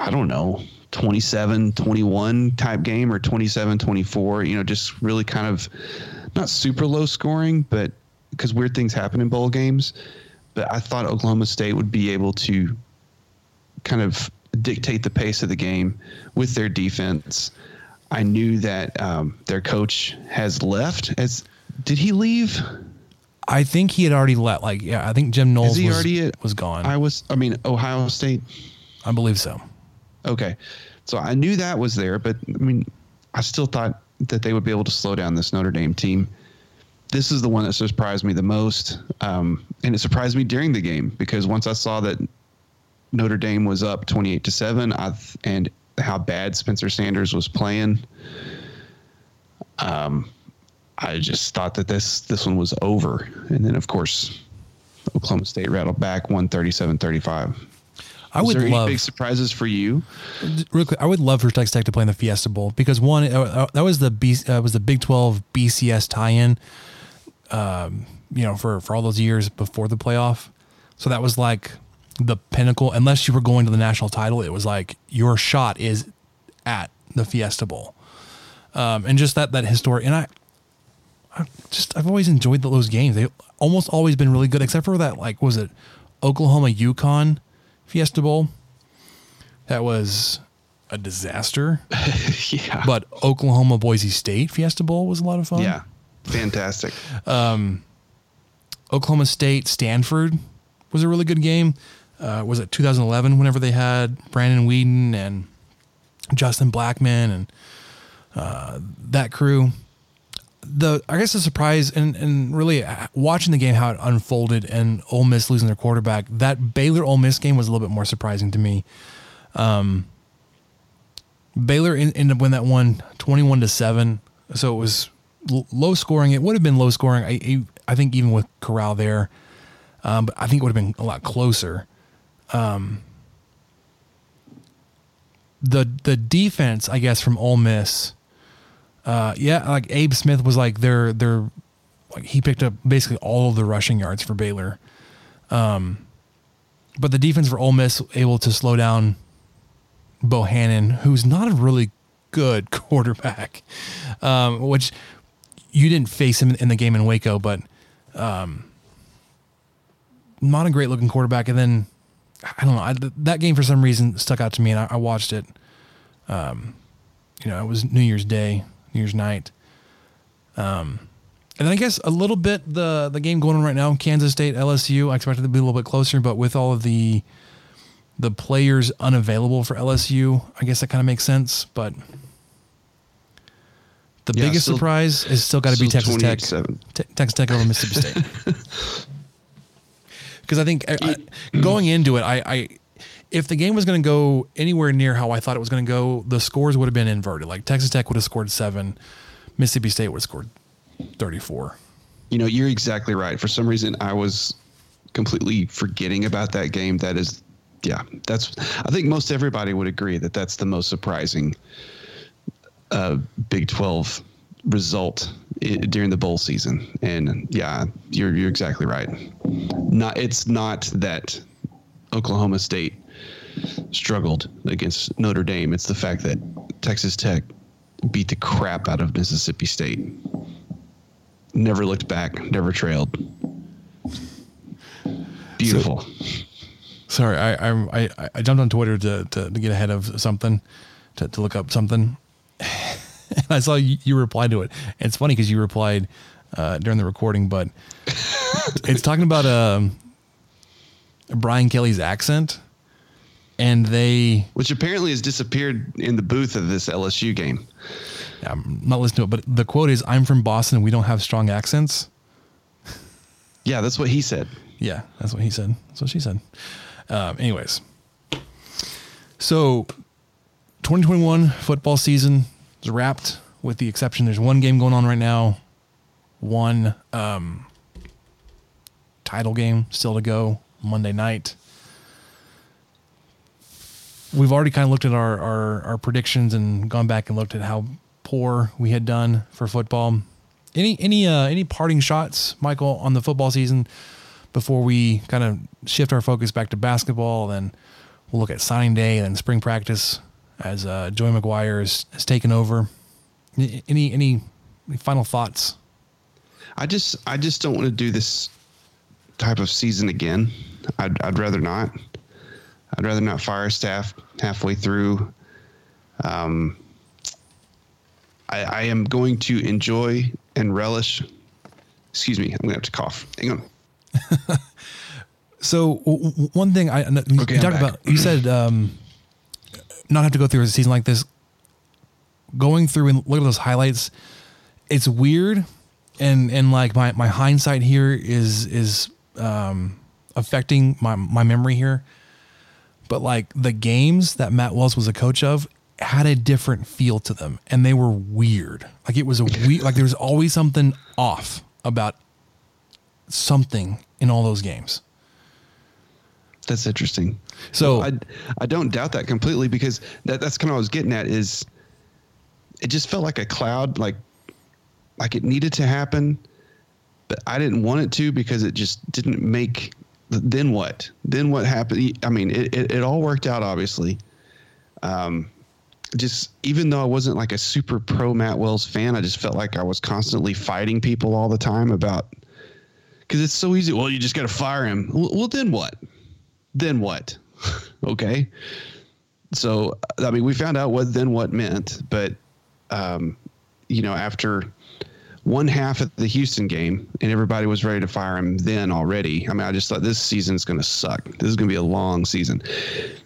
I don't know, 27-21 type game or 27-24, just really kind of not super low scoring, but because weird things happen in bowl games. But I thought Oklahoma State would be able to kind of dictate the pace of the game with their defense. I knew that their coach has left. Did he leave? I think he had already left. I think Jim Knowles was gone. Ohio State. I believe so. Okay. So I knew that was there, but I still thought that they would be able to slow down this Notre Dame team. This is the one that surprised me the most. And it surprised me during the game because once I saw that Notre Dame was up 28-7 and how bad Spencer Sanders was playing, I just thought that this one was over. And then, of course, Oklahoma State rattled back 137-35. Any big surprises for you? Real quick, I would love for Texas Tech to play in the Fiesta Bowl because one, that was the Big 12 BCS tie-in. For all those years before the playoff, so that was like the pinnacle. Unless you were going to the national title, it was like your shot is at the Fiesta Bowl, and just that historic. And I've always enjoyed those games. They've almost always been really good, except for that. Like, was it Oklahoma-UConn? Fiesta Bowl, that was a disaster. Yeah. But Oklahoma Boise State Fiesta Bowl was a lot of fun. Yeah, fantastic. Oklahoma State Stanford was a really good game. was it 2011, whenever they had Brandon Whedon and Justin Blackman and that crew. I guess the surprise and really watching the game, how it unfolded and Ole Miss losing their quarterback, that Baylor-Ole Miss game was a little bit more surprising to me. Baylor ended up winning that one 21-7. So it was low scoring. It would have been low scoring, I think, even with Corral there. But I think it would have been a lot closer. The defense, I guess, from Ole Miss, like Abe Smith was like their like he picked up basically all of the rushing yards for Baylor. But the defense for Ole Miss able to slow down Bohannon, who's not a really good quarterback, which you didn't face him in the game in Waco, but not a great looking quarterback. And then I don't know, that game for some reason stuck out to me, and I watched it. It was New Year's night. And then I guess a little bit the game going on right now, Kansas State, LSU, I expected it to be a little bit closer, but with all of the players unavailable for LSU, I guess that kind of makes sense. But the biggest surprise is still got to be Texas Tech. Texas Tech over Mississippi State. Because I think going into it, if the game was going to go anywhere near how I thought it was going to go, the scores would have been inverted. Like Texas Tech would have scored 7, Mississippi State would have scored 34. You're exactly right. For some reason, I was completely forgetting about that game. That is... Yeah, I think most everybody would agree that that's the most surprising Big 12 result during the bowl season. And yeah, you're exactly right. It's not that Oklahoma State struggled against Notre Dame. It's the fact that Texas Tech beat the crap out of Mississippi State. Never looked back, never trailed. Beautiful. Sorry, I jumped on Twitter to get ahead of something, to look up something. And I saw you replied to it. And it's funny because you replied during the recording, but it's talking about Brian Kelly's accent, and which apparently has disappeared in the booth of this LSU game. I'm not listening to it, but the quote is, "I'm from Boston and we don't have strong accents." Yeah, that's what he said. Yeah, that's what he said. That's what she said. Anyways, so 2021 football season is wrapped, with the exception there's one game going on right now, one title game still to go Monday night. We've already kind of looked at our predictions and gone back and looked at how poor we had done for football. Any parting shots, Michael, on the football season before we kind of shift our focus back to basketball? Then we'll look at signing day and spring practice as Joey McGuire has taken over. Any final thoughts? I just don't want to do this type of season again. I'd rather not. I'd rather not fire staff halfway through. I am going to enjoy and relish. Excuse me. I'm going to have to cough. Hang on. So one thing you talked about, you said not have to go through a season like this. Going through and look at those highlights, it's weird, and like my hindsight here is affecting my memory here. But like the games that Matt Wells was a coach of had a different feel to them, and they were weird. Like it was like there was always something off about something in all those games. That's interesting. So I don't doubt that completely, because that's kind of what I was getting at, is it just felt like a cloud, like it needed to happen, but I didn't want it to, because it just didn't make, then what happened? I mean, it all worked out, obviously. Just even though I wasn't like a super pro Matt Wells fan, I just felt like I was constantly fighting people all the time about, because it's so easy. Well, you just got to fire him. Well, then what? Then what? Okay. So, I mean, we found out what then what meant, but, after one half of the Houston game, and everybody was ready to fire him then already. I mean, I just thought this season's going to suck. This is going to be a long season,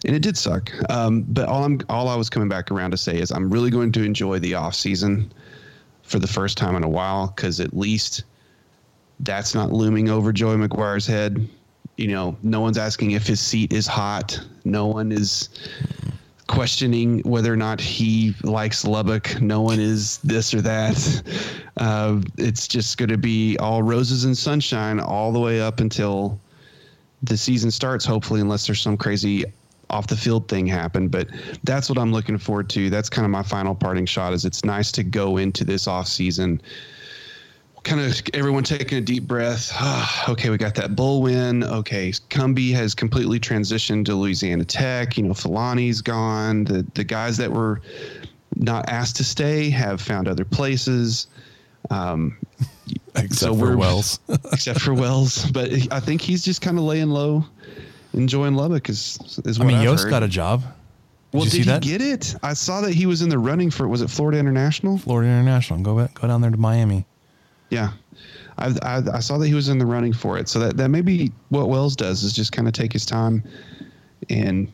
and it did suck. But all I was coming back around to say is I'm really going to enjoy the off season for the first time in a while, because at least that's not looming over Joey McGuire's head. You know, no one's asking if his seat is hot. No one is questioning whether or not he likes Lubbock. No one is this or that. It's just going to be all roses and sunshine all the way up until the season starts, hopefully, unless there's some crazy off the field thing happen. But that's what I'm looking forward to. That's kind of my final parting shot, is it's nice to go into this off season kind of everyone taking a deep breath. Okay, we got that Bull win. Okay, Cumbie has completely transitioned to Louisiana Tech. You know, Fulani's gone. The guys that were not asked to stay have found other places. Except for Wells. But I think he's just kind of laying low, enjoying Lubbock is what I mean, Yost got a job. Well, did he get it? I saw that he was in the running for, was it Florida International? Florida International. Go down there to Miami. Yeah, I saw that he was in the running for it. So that may be what Wells does, is just kind of take his time and,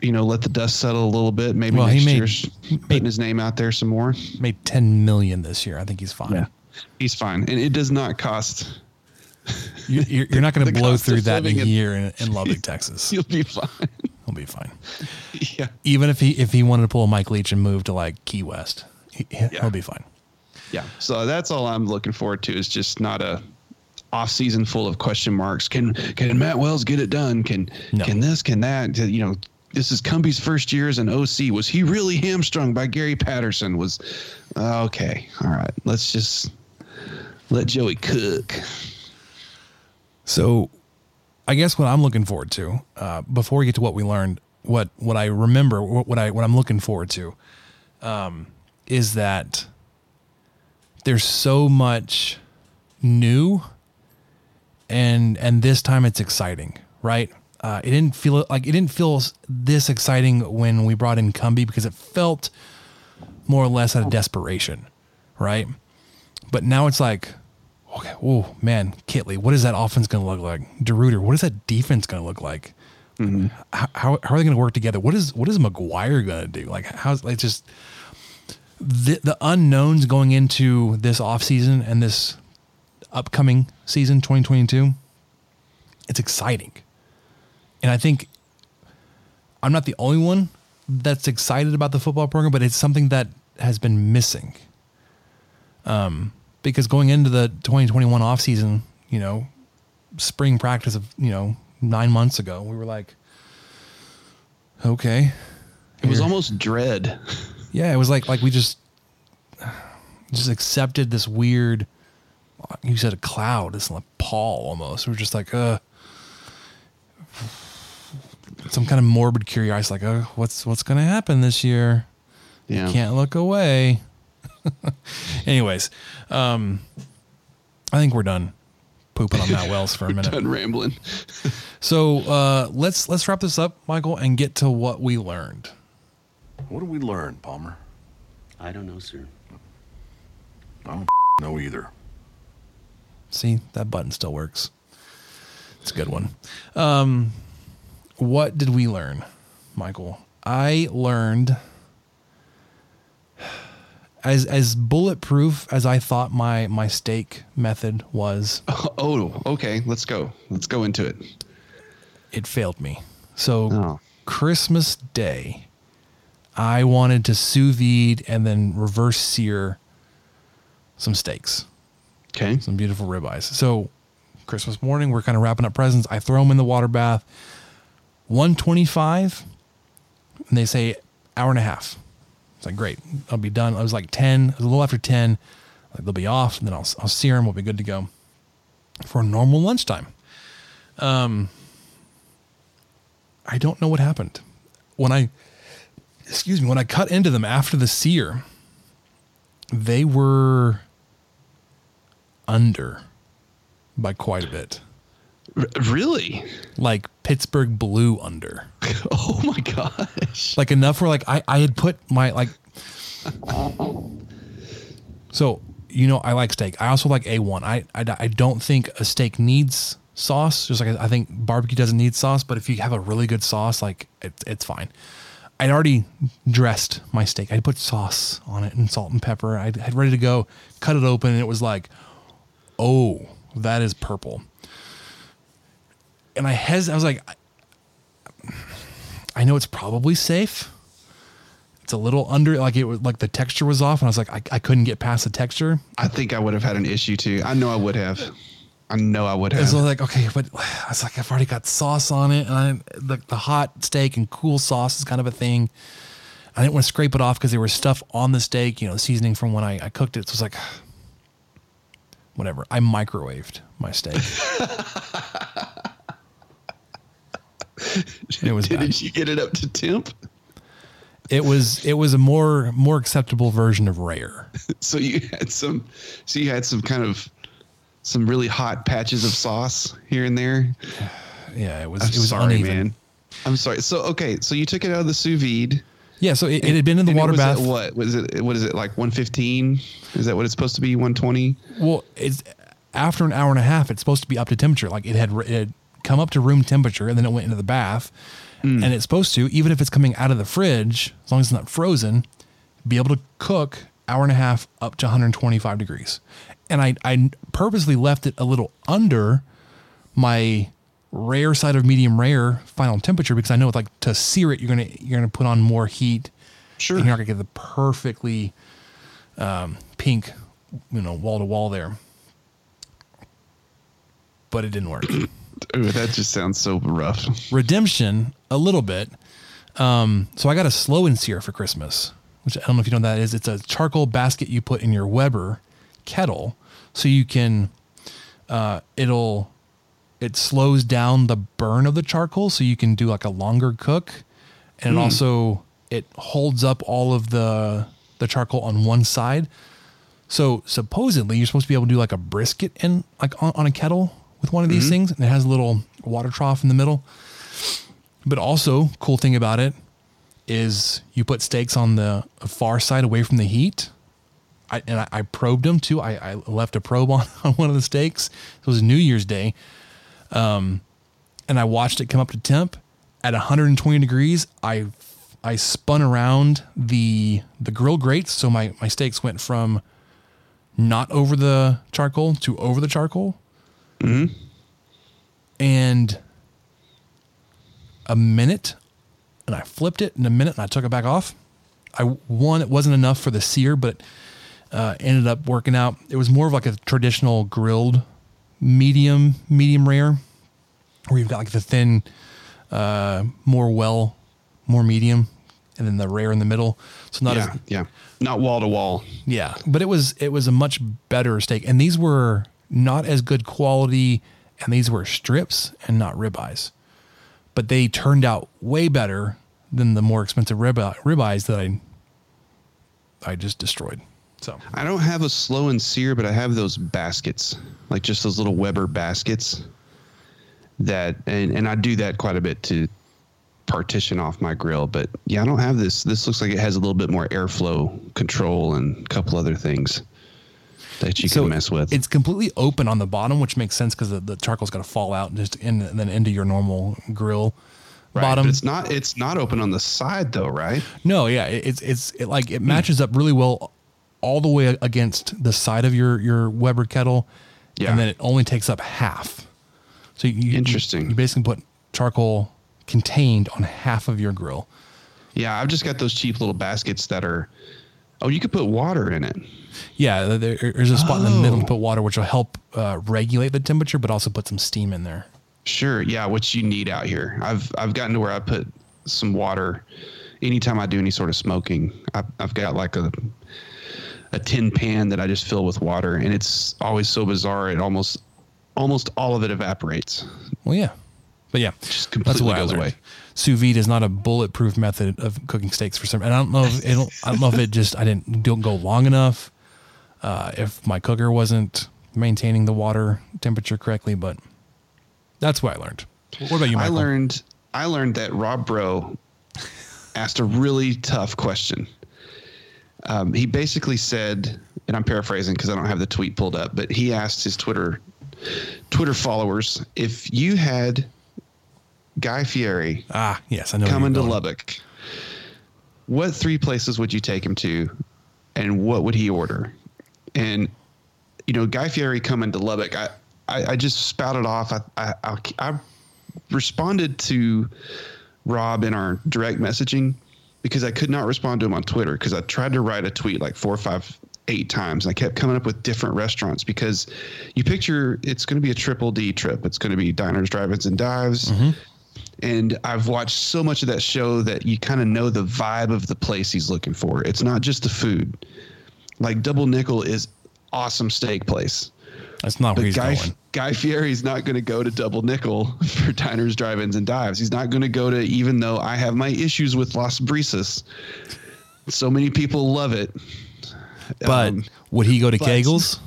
you know, let the dust settle a little bit. Maybe next year, putting his name out there some more. Made $10 million this year. I think he's fine. Yeah, he's fine. And it does not cost. You're not going to blow through that in a year in Lubbock, Texas. You'll be fine. He'll be fine. Yeah. Even if he wanted to pull a Mike Leach and move to like Key West, he'll be fine. Yeah, so that's all I'm looking forward to, is just not a off season full of question marks. Can Matt Wells get it done? Can this? Can that? You know, this is Cumbie's first year as an OC. Was he really hamstrung by Gary Patterson? Okay. All right, let's just let Joey cook. So, I guess what I'm looking forward to, before we get to what we learned, what I remember, what I'm looking forward to, is that there's so much new, and this time it's exciting, right? It didn't feel this exciting when we brought in Cumbie, because it felt more or less out of desperation, right? But now it's like, okay, oh man, Kitley, what is that offense going to look like? DeRuiter, what is that defense going to look like? Mm-hmm. How are they going to work together? What is McGuire going to do? Like, how's like just. The unknowns going into this offseason and this upcoming season, 2022, it's exciting. And I think I'm not the only one that's excited about the football program, but it's something that has been missing. Because going into the 2021 offseason, you know, spring practice of, you know, 9 months ago, we were like, okay. It was almost dread. Yeah, it was like we just accepted this weird, you said a cloud, it's like Paul almost. We were just like, some kind of morbid curiosity, like, oh, what's going to happen this year? Yeah. You can't look away. Anyways, I think we're done pooping on Matt Wells for a minute. Done rambling. So let's wrap this up, Michael, and get to what we learned. What did we learn, Palmer? I don't know, sir. I don't know either. See, that button still works. It's a good one. What did we learn, Michael? I learned, as bulletproof as I thought my stake method was. Oh, okay. Let's go into it. It failed me. So Christmas Day, I wanted to sous vide and then reverse sear some steaks. Okay. Some beautiful ribeyes. So Christmas morning, we're kind of wrapping up presents. I throw them in the water bath, 125, and they say hour and a half. It's like, great. I'll be done. I was like 10, it was a little after 10. Like, they'll be off, and then I'll sear them. We'll be good to go for a normal lunchtime. I don't know what happened. When I cut into them after the sear, they were under by quite a bit. Really? Like Pittsburgh blue under. Oh my gosh. Like enough where like I had put my like. So you know, I like steak. I also like A1. I don't think a steak needs sauce. Just like I think barbecue doesn't need sauce, but if you have a really good sauce, like it's fine. I'd already dressed my steak. I put sauce on it and salt and pepper. I had ready to go, cut it open, and it was like, oh, that is purple. And I was like, I know it's probably safe. It's a little under, like it was like the texture was off. And I was like, I couldn't get past the texture. I think I would have had an issue too. I know I would have. So I was like, okay, but I was like, I've already got sauce on it. And the hot steak and cool sauce is kind of a thing. I didn't want to scrape it off because there was stuff on the steak, you know, the seasoning from when I cooked it. So it's like, whatever. I microwaved my steak. It was bad. Did you get it up to temp? It was a more acceptable version of rare. So you had some kind of some really hot patches of sauce here and there. Yeah, it was sorry, uneven. Man. I'm sorry. So okay, so you took it out of the sous vide. Yeah, so it had been in the water bath. What was it? What is it, like 115? Is that what it's supposed to be? 120? Well, it's after an hour and a half. It's supposed to be up to temperature. Like it had come up to room temperature, and then it went into the bath. Mm. And it's supposed to, even if it's coming out of the fridge, as long as it's not frozen, be able to cook hour and a half up to 125 degrees. And I purposely left it a little under my rare side of medium rare final temperature, because I know it's like to sear it, you're gonna put on more heat. Sure. And you're not gonna get the perfectly pink, you know, wall to wall there. But it didn't work. Ooh, that just sounds so rough. Redemption, a little bit. So I got a slow and sear for Christmas, which I don't know if you know what that is. It's a charcoal basket you put in your Weber kettle, so you can it slows down the burn of the charcoal, so you can do like a longer cook, and it also it holds up all of the charcoal on one side. So supposedly you're supposed to be able to do like a brisket and like on a kettle with one of these things, and it has a little water trough in the middle. But also, cool thing about it is you put steaks on the far side away from the heat. I probed them too. I left a probe on one of the steaks. It was New Year's Day. And I watched it come up to temp at 120 degrees. I spun around the grill grates. So my steaks went from not over the charcoal to over the charcoal. Mm-hmm. And a minute, and I flipped it in a minute, and I took it back off. It wasn't enough for the sear, but ended up working out. It was more of like a traditional grilled medium rare, where you've got like the thin, more medium, and then the rare in the middle. So not wall to wall. Yeah, but it was a much better steak, and these were not as good quality, and these were strips and not ribeyes, but they turned out way better than the more expensive ribeyes that I just destroyed. So I don't have a slow and sear, but I have those baskets, like just those little Weber baskets that, and I do that quite a bit to partition off my grill. But yeah, I don't have this. This looks like it has a little bit more airflow control and a couple other things that you can mess with. It's completely open on the bottom, which makes sense because the charcoal's got to fall out just and then into your normal grill bottom. But it's not open on the side though, right? No, yeah, it matches up really well all the way against the side of your Weber kettle, yeah. And then it only takes up half. So you basically put charcoal contained on half of your grill. Yeah, I've just got those cheap little baskets that are. Oh, you could put water in it. Yeah, there's a spot in the middle to put water, which will help regulate the temperature, but also put some steam in there. Sure, yeah, which you need out here. I've gotten to where I put some water anytime I do any sort of smoking. I've got like a tin pan that I just fill with water, and it's always so bizarre. It almost all of it evaporates. Well, yeah, but yeah, just completely goes away. Sous vide is not a bulletproof method of cooking steaks for some. And I don't know if it didn't go long enough. If my cooker wasn't maintaining the water temperature correctly, but that's what I learned. What about you, Michael? I learned that Rob Bro asked a really tough question. He basically said, and I'm paraphrasing because I don't have the tweet pulled up, but he asked his Twitter followers, if you had Guy Fieri coming to Lubbock, what three places would you take him to and what would he order? And, you know, Guy Fieri coming to Lubbock, I just spouted off. I responded to Rob in our direct messaging because I could not respond to him on Twitter because I tried to write a tweet like 4, 5, 8 times. And I kept coming up with different restaurants because you picture it's going to be a triple D trip. It's going to be diners, drive-ins, and dives. Mm-hmm. And I've watched so much of that show that you kind of know the vibe of the place he's looking for. It's not just the food. Like Double Nickel is awesome steak place. That's not where he's going. Guy Fieri's not going to go to Double Nickel for diners, drive-ins, and dives. He's not going to go to, even though I have my issues with Las Brisas. So many people love it. But would he go to Kegels?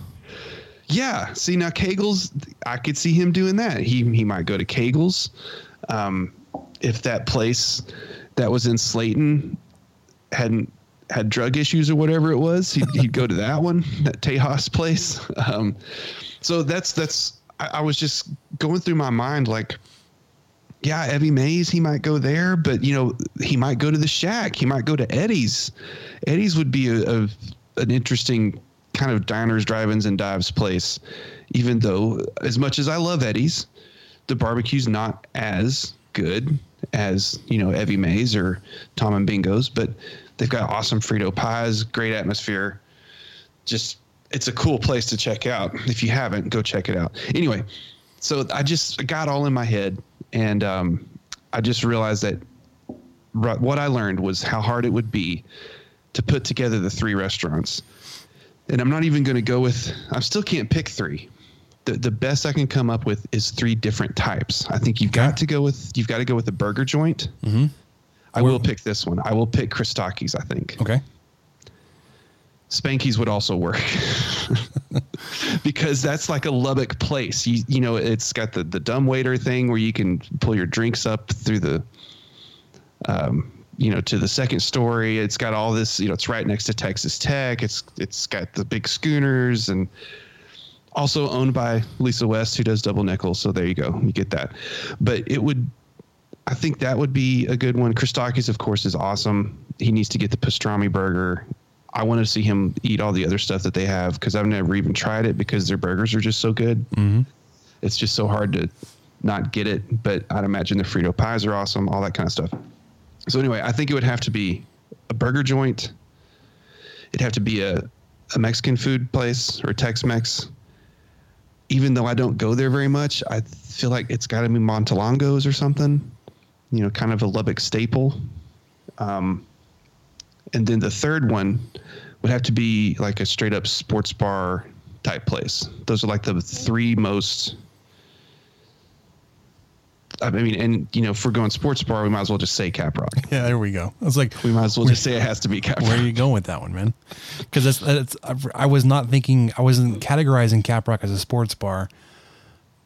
Yeah. See, now Kegels, I could see him doing that. He might go to Kegels. If that place that was in Slayton hadn't had drug issues or whatever it was, he'd go to that one, that Tejas place. So I was just going through my mind, like, yeah, Evie Mays, he might go there, but you know, he might go to the Shack. He might go to Eddie's. Eddie's would be an interesting kind of diners, drive-ins, and dives place, even though as much as I love Eddie's, the barbecue's not as good as, you know, Evie Mays or Tom and Bingo's, but they've got awesome Frito pies, great atmosphere. Just, it's a cool place to check out. If you haven't, go check it out. Anyway, so I just got all in my head, and I just realized that what I learned was how hard it would be to put together the three restaurants. And I'm not even going to go with, I still can't pick three. The best I can come up with is three different types. I think you've got to go with a burger joint. Mm-hmm. I will pick this one. I will pick Christakis, I think. Okay. Spanky's would also work because that's like a Lubbock place. You know, it's got the dumbwaiter thing where you can pull your drinks up through the, you know, to the second story. It's got all this, you know, it's right next to Texas Tech. It's got the big schooners and also owned by Lisa West, who does Double Nickel. So there you go. You get that. But I think that would be a good one. Christakis, of course, is awesome. He needs to get the pastrami burger. I want to see him eat all the other stuff that they have because I've never even tried it because their burgers are just so good. Mm-hmm. It's just so hard to not get it. But I'd imagine the Frito pies are awesome, all that kind of stuff. So anyway, I think it would have to be a burger joint. It'd have to be a Mexican food place or Tex-Mex. Even though I don't go there very much, I feel like it's got to be Montelongo's or something. You know, kind of a Lubbock staple. And then the third one would have to be like a straight up sports bar type place. Those are like the three most, I mean, and you know, if we're going sports bar, we might as well just say Cap Rock. Yeah, there we go. I was like, we might as well just say it has to be Cap Rock. Where are you going with that one, man? Because I was not thinking, I wasn't categorizing Cap Rock as a sports bar.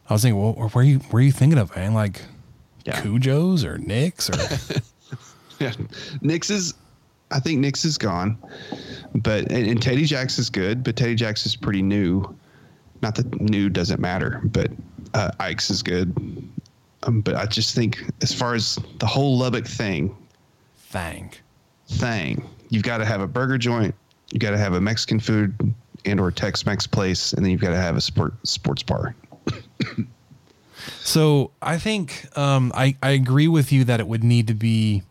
I was thinking, well, where are you thinking of, man? Like, yeah. Cujo's or Nick's or yeah, I think Nick's is gone, but and Teddy Jack's is good, but Teddy Jack's is pretty new. Not that new doesn't matter, but Ike's is good. But I just think as far as the whole Lubbock thing, you've got to have a burger joint, you've got to have a Mexican food and or Tex-Mex place, and then you've got to have a sports bar. So I think I agree with you that it would need to be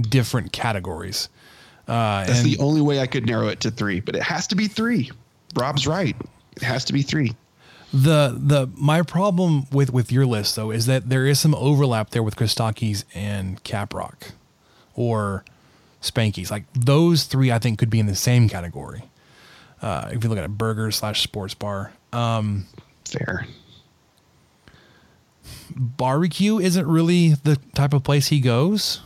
different categories. That's the only way I could narrow it to three, but it has to be three. Rob's right. It has to be three. My problem with your list, though, is that there is some overlap there with Christakis and Cap Rock or Spanky's. Like those three, I think, could be in the same category. If you look at a burger / sports bar. Fair. Barbecue isn't really the type of place he goes,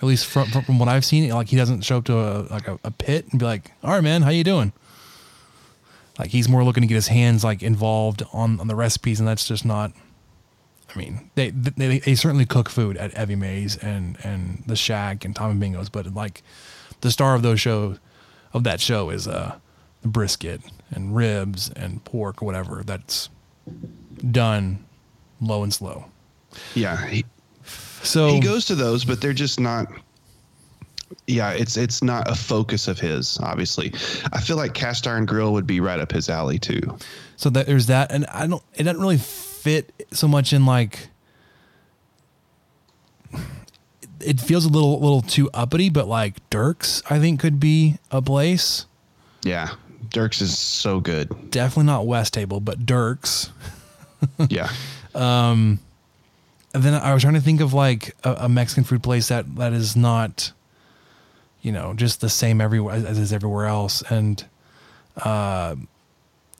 or at least from what I've seen. Like he doesn't show up to a pit and be like, "All right, man, how you doing?" Like he's more looking to get his hands like involved on the recipes, and that's just not. I mean, they certainly cook food at Evie Mays and the Shack and Tom and Bingo's, but like the star of that show is brisket and ribs and pork, whatever, that's done low and slow. Yeah. So he goes to those, but they're just not. Yeah, it's not a focus of his, obviously. I feel like cast iron grill would be right up his alley too. So that, there's that, and it doesn't really fit so much in, like, it feels a little too uppity, but like Dierks, I think, could be a place. Yeah, Dierks is so good. Definitely not West Table, but Dierks. Yeah. And then I was trying to think of like a Mexican food place that is not, you know, just the same everywhere as is everywhere else. And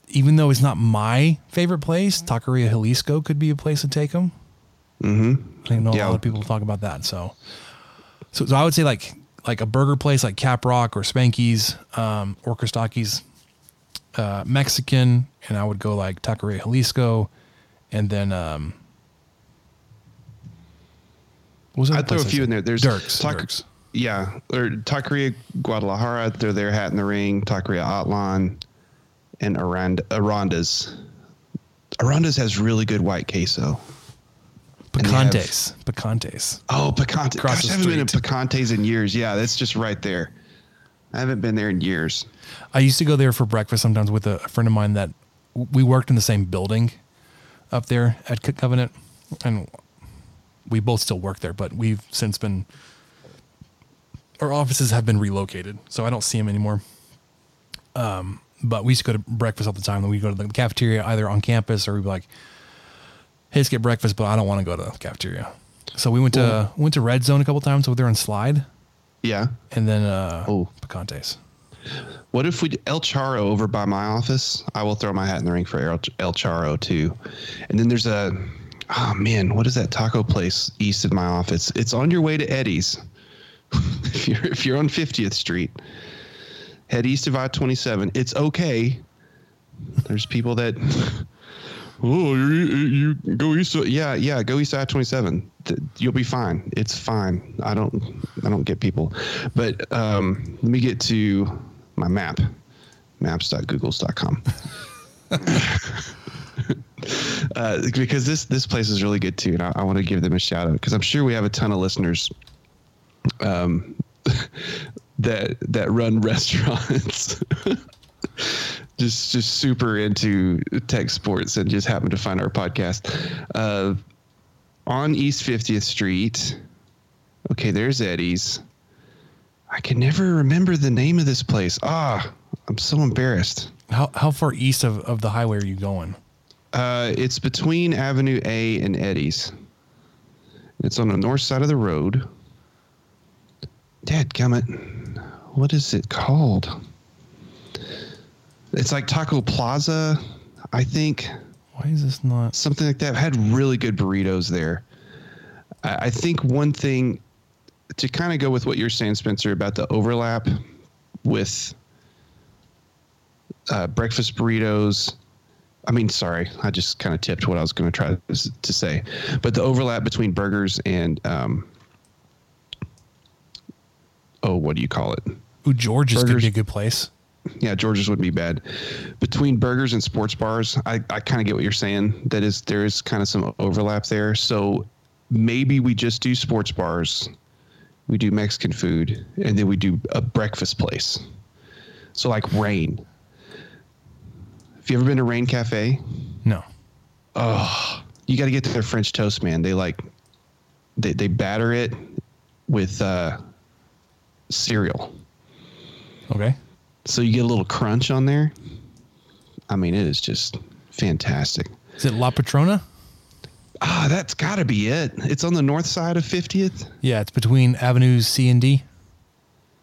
even though it's not my favorite place, Taqueria Jalisco could be a place to take them. Mm-hmm. I think a lot of people talk about that. So I would say like a burger place like Cap Rock or Spanky's or Christakis, Mexican, and I would go like Taqueria Jalisco, and then I'd throw a few in there. There's Dierks. Yeah, or Taqueria Guadalajara, they're their hat in the ring. Taqueria Atlan and Arandas. Arandas has really good white queso. Picantes. Oh, Picantes. Gosh, I haven't been to Picantes in years. Yeah, that's just right there. I haven't been there in years. I used to go there for breakfast sometimes with a friend of mine that we worked in the same building up there at Covenant. And we both still work there, but we've since been... Our offices have been relocated, so I don't see him anymore. But we used to go to breakfast all the time. We'd go to the cafeteria either on campus, or we'd be like, hey, let's get breakfast, but I don't want to go to the cafeteria. So we went to Red Zone a couple times over there on Slide. Yeah. And then Picantes. What if we El Charro over by my office? I will throw my hat in the ring for El Charro, too. And then there's what is that taco place east of my office? It's on your way to Eddie's. If you're on 50th Street, head east of I-27. It's okay. There's people that, you go east. Yeah, go east of I-27. You'll be fine. It's fine. I don't get people. But let me get to my map. Maps.googles.com. Because this place is really good too, and I want to give them a shout out because I'm sure we have a ton of listeners. That run restaurants, just super into tech sports and just happen to find our podcast, on East 50th Street. Okay. There's Eddie's. I can never remember the name of this place. I'm so embarrassed. How far east of the highway are you going? It's between Avenue A and Eddie's. It's on the north side of the road. Dadgummit, what is it called? It's like Taco Plaza, I think. Why is this not something like that? I've had really good burritos there. I think one thing to kind of go with what you're saying, Spencer, about the overlap with breakfast burritos. I mean, sorry, I just kind of tipped what I was going to try to say, but the overlap between burgers and what do you call it? Ooh, George's could be a good place. Yeah, George's wouldn't be bad. Between burgers and sports bars, I kind of get what you're saying. There is kind of some overlap there. So maybe we just do sports bars, we do Mexican food, and then we do a breakfast place. So like Rain. Have you ever been to Rain Cafe? No. Oh, you got to get to their French toast, man. They they batter it with cereal. Okay. So you get a little crunch on there. I mean, it is just fantastic. Is it La Patrona? That's gotta be it. It's on the north side of 50th. Yeah. It's between avenues C and D.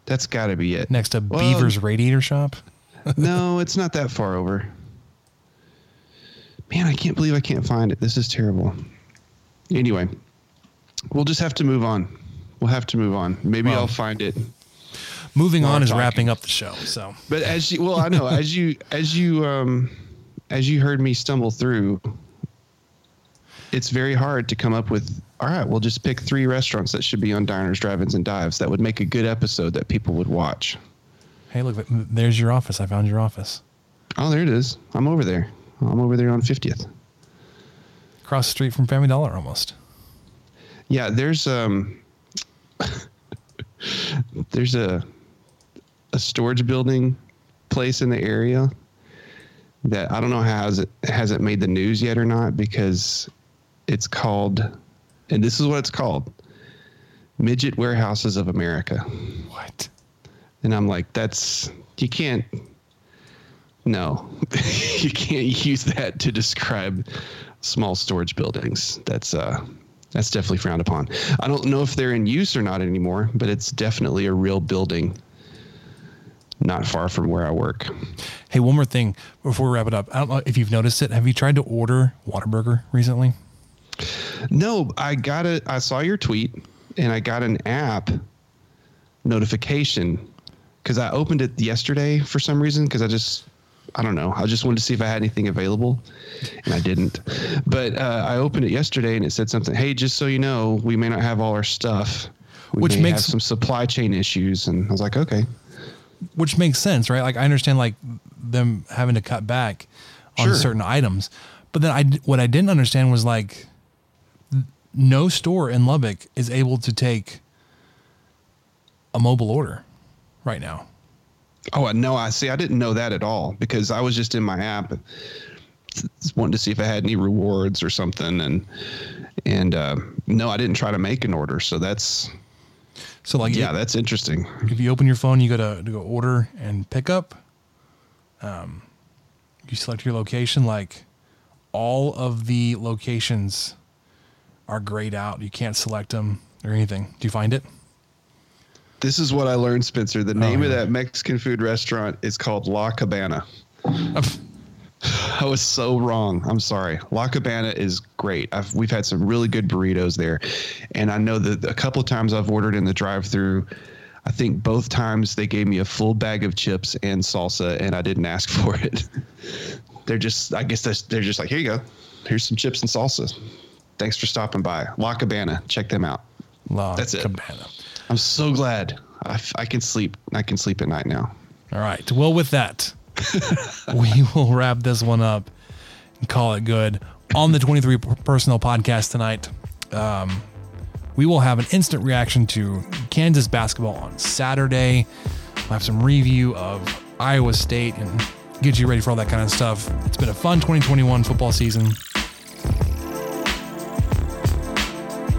That's gotta be it. Next to Beaver's Radiator Shop. No, it's not that far over, man. I can't believe I can't find it. This is terrible. Anyway, we'll just have to move on. Maybe I'll find it. Moving on is wrapping up the show. So, but as you, well, I know as you heard me stumble through, it's very hard to come up with. All right, we'll just pick three restaurants that should be on Diners, Drive-Ins, and Dives. That would make a good episode that people would watch. Hey, look, there's your office. I found your office. Oh, there it is. I'm over there. I'm over there on 50th. Across the street from Family Dollar almost. Yeah, there's a storage building place in the area that I don't know how it hasn't made the news yet or not, because it's called, and this is what it's called, Midget Warehouses of America. What? And I'm like, you can't use that to describe small storage buildings. That's definitely frowned upon. I don't know if they're in use or not anymore, but it's definitely a real building not far from where I work. Hey, one more thing before we wrap it up. I don't know if you've noticed it. Have you tried to order Whataburger recently? No, I saw your tweet and I got an app notification because I opened it yesterday for some reason, because I don't know. I just wanted to see if I had anything available, and I didn't. But I opened it yesterday, and it said something. Hey, just so you know, we may not have all our stuff. Which may have some supply chain issues, and I was like, okay. Which makes sense, right? Like, I understand, like, them having to cut back on certain items. But then what I didn't understand was, like, no store in Lubbock is able to take a mobile order right now. Oh, no, I see. I didn't know that at all, because I was just in my app wanting to see if I had any rewards or something. And no, I didn't try to make an order. So that's interesting. If you open your phone, you go to go order and pick up. You select your location. Like, all of the locations are grayed out. You can't select them or anything. Do you find it? This is what I learned, Spencer. The name of that Mexican food restaurant is called La Cabana. I was so wrong. I'm sorry. La Cabana is great. We've had some really good burritos there. And I know that a couple of times I've ordered in the drive-thru. I think both times they gave me a full bag of chips and salsa, and I didn't ask for it. They're just like, here you go. Here's some chips and salsa. Thanks for stopping by. La Cabana. Check them out. Cabana. I'm so glad I can sleep. I can sleep at night now. All right. Well, with that, we will wrap this one up and call it good on the 23 Personnel Podcast tonight. We will have an instant reaction to Kansas basketball on Saturday. We'll have some review of Iowa State and get you ready for all that kind of stuff. It's been a fun 2021 football season.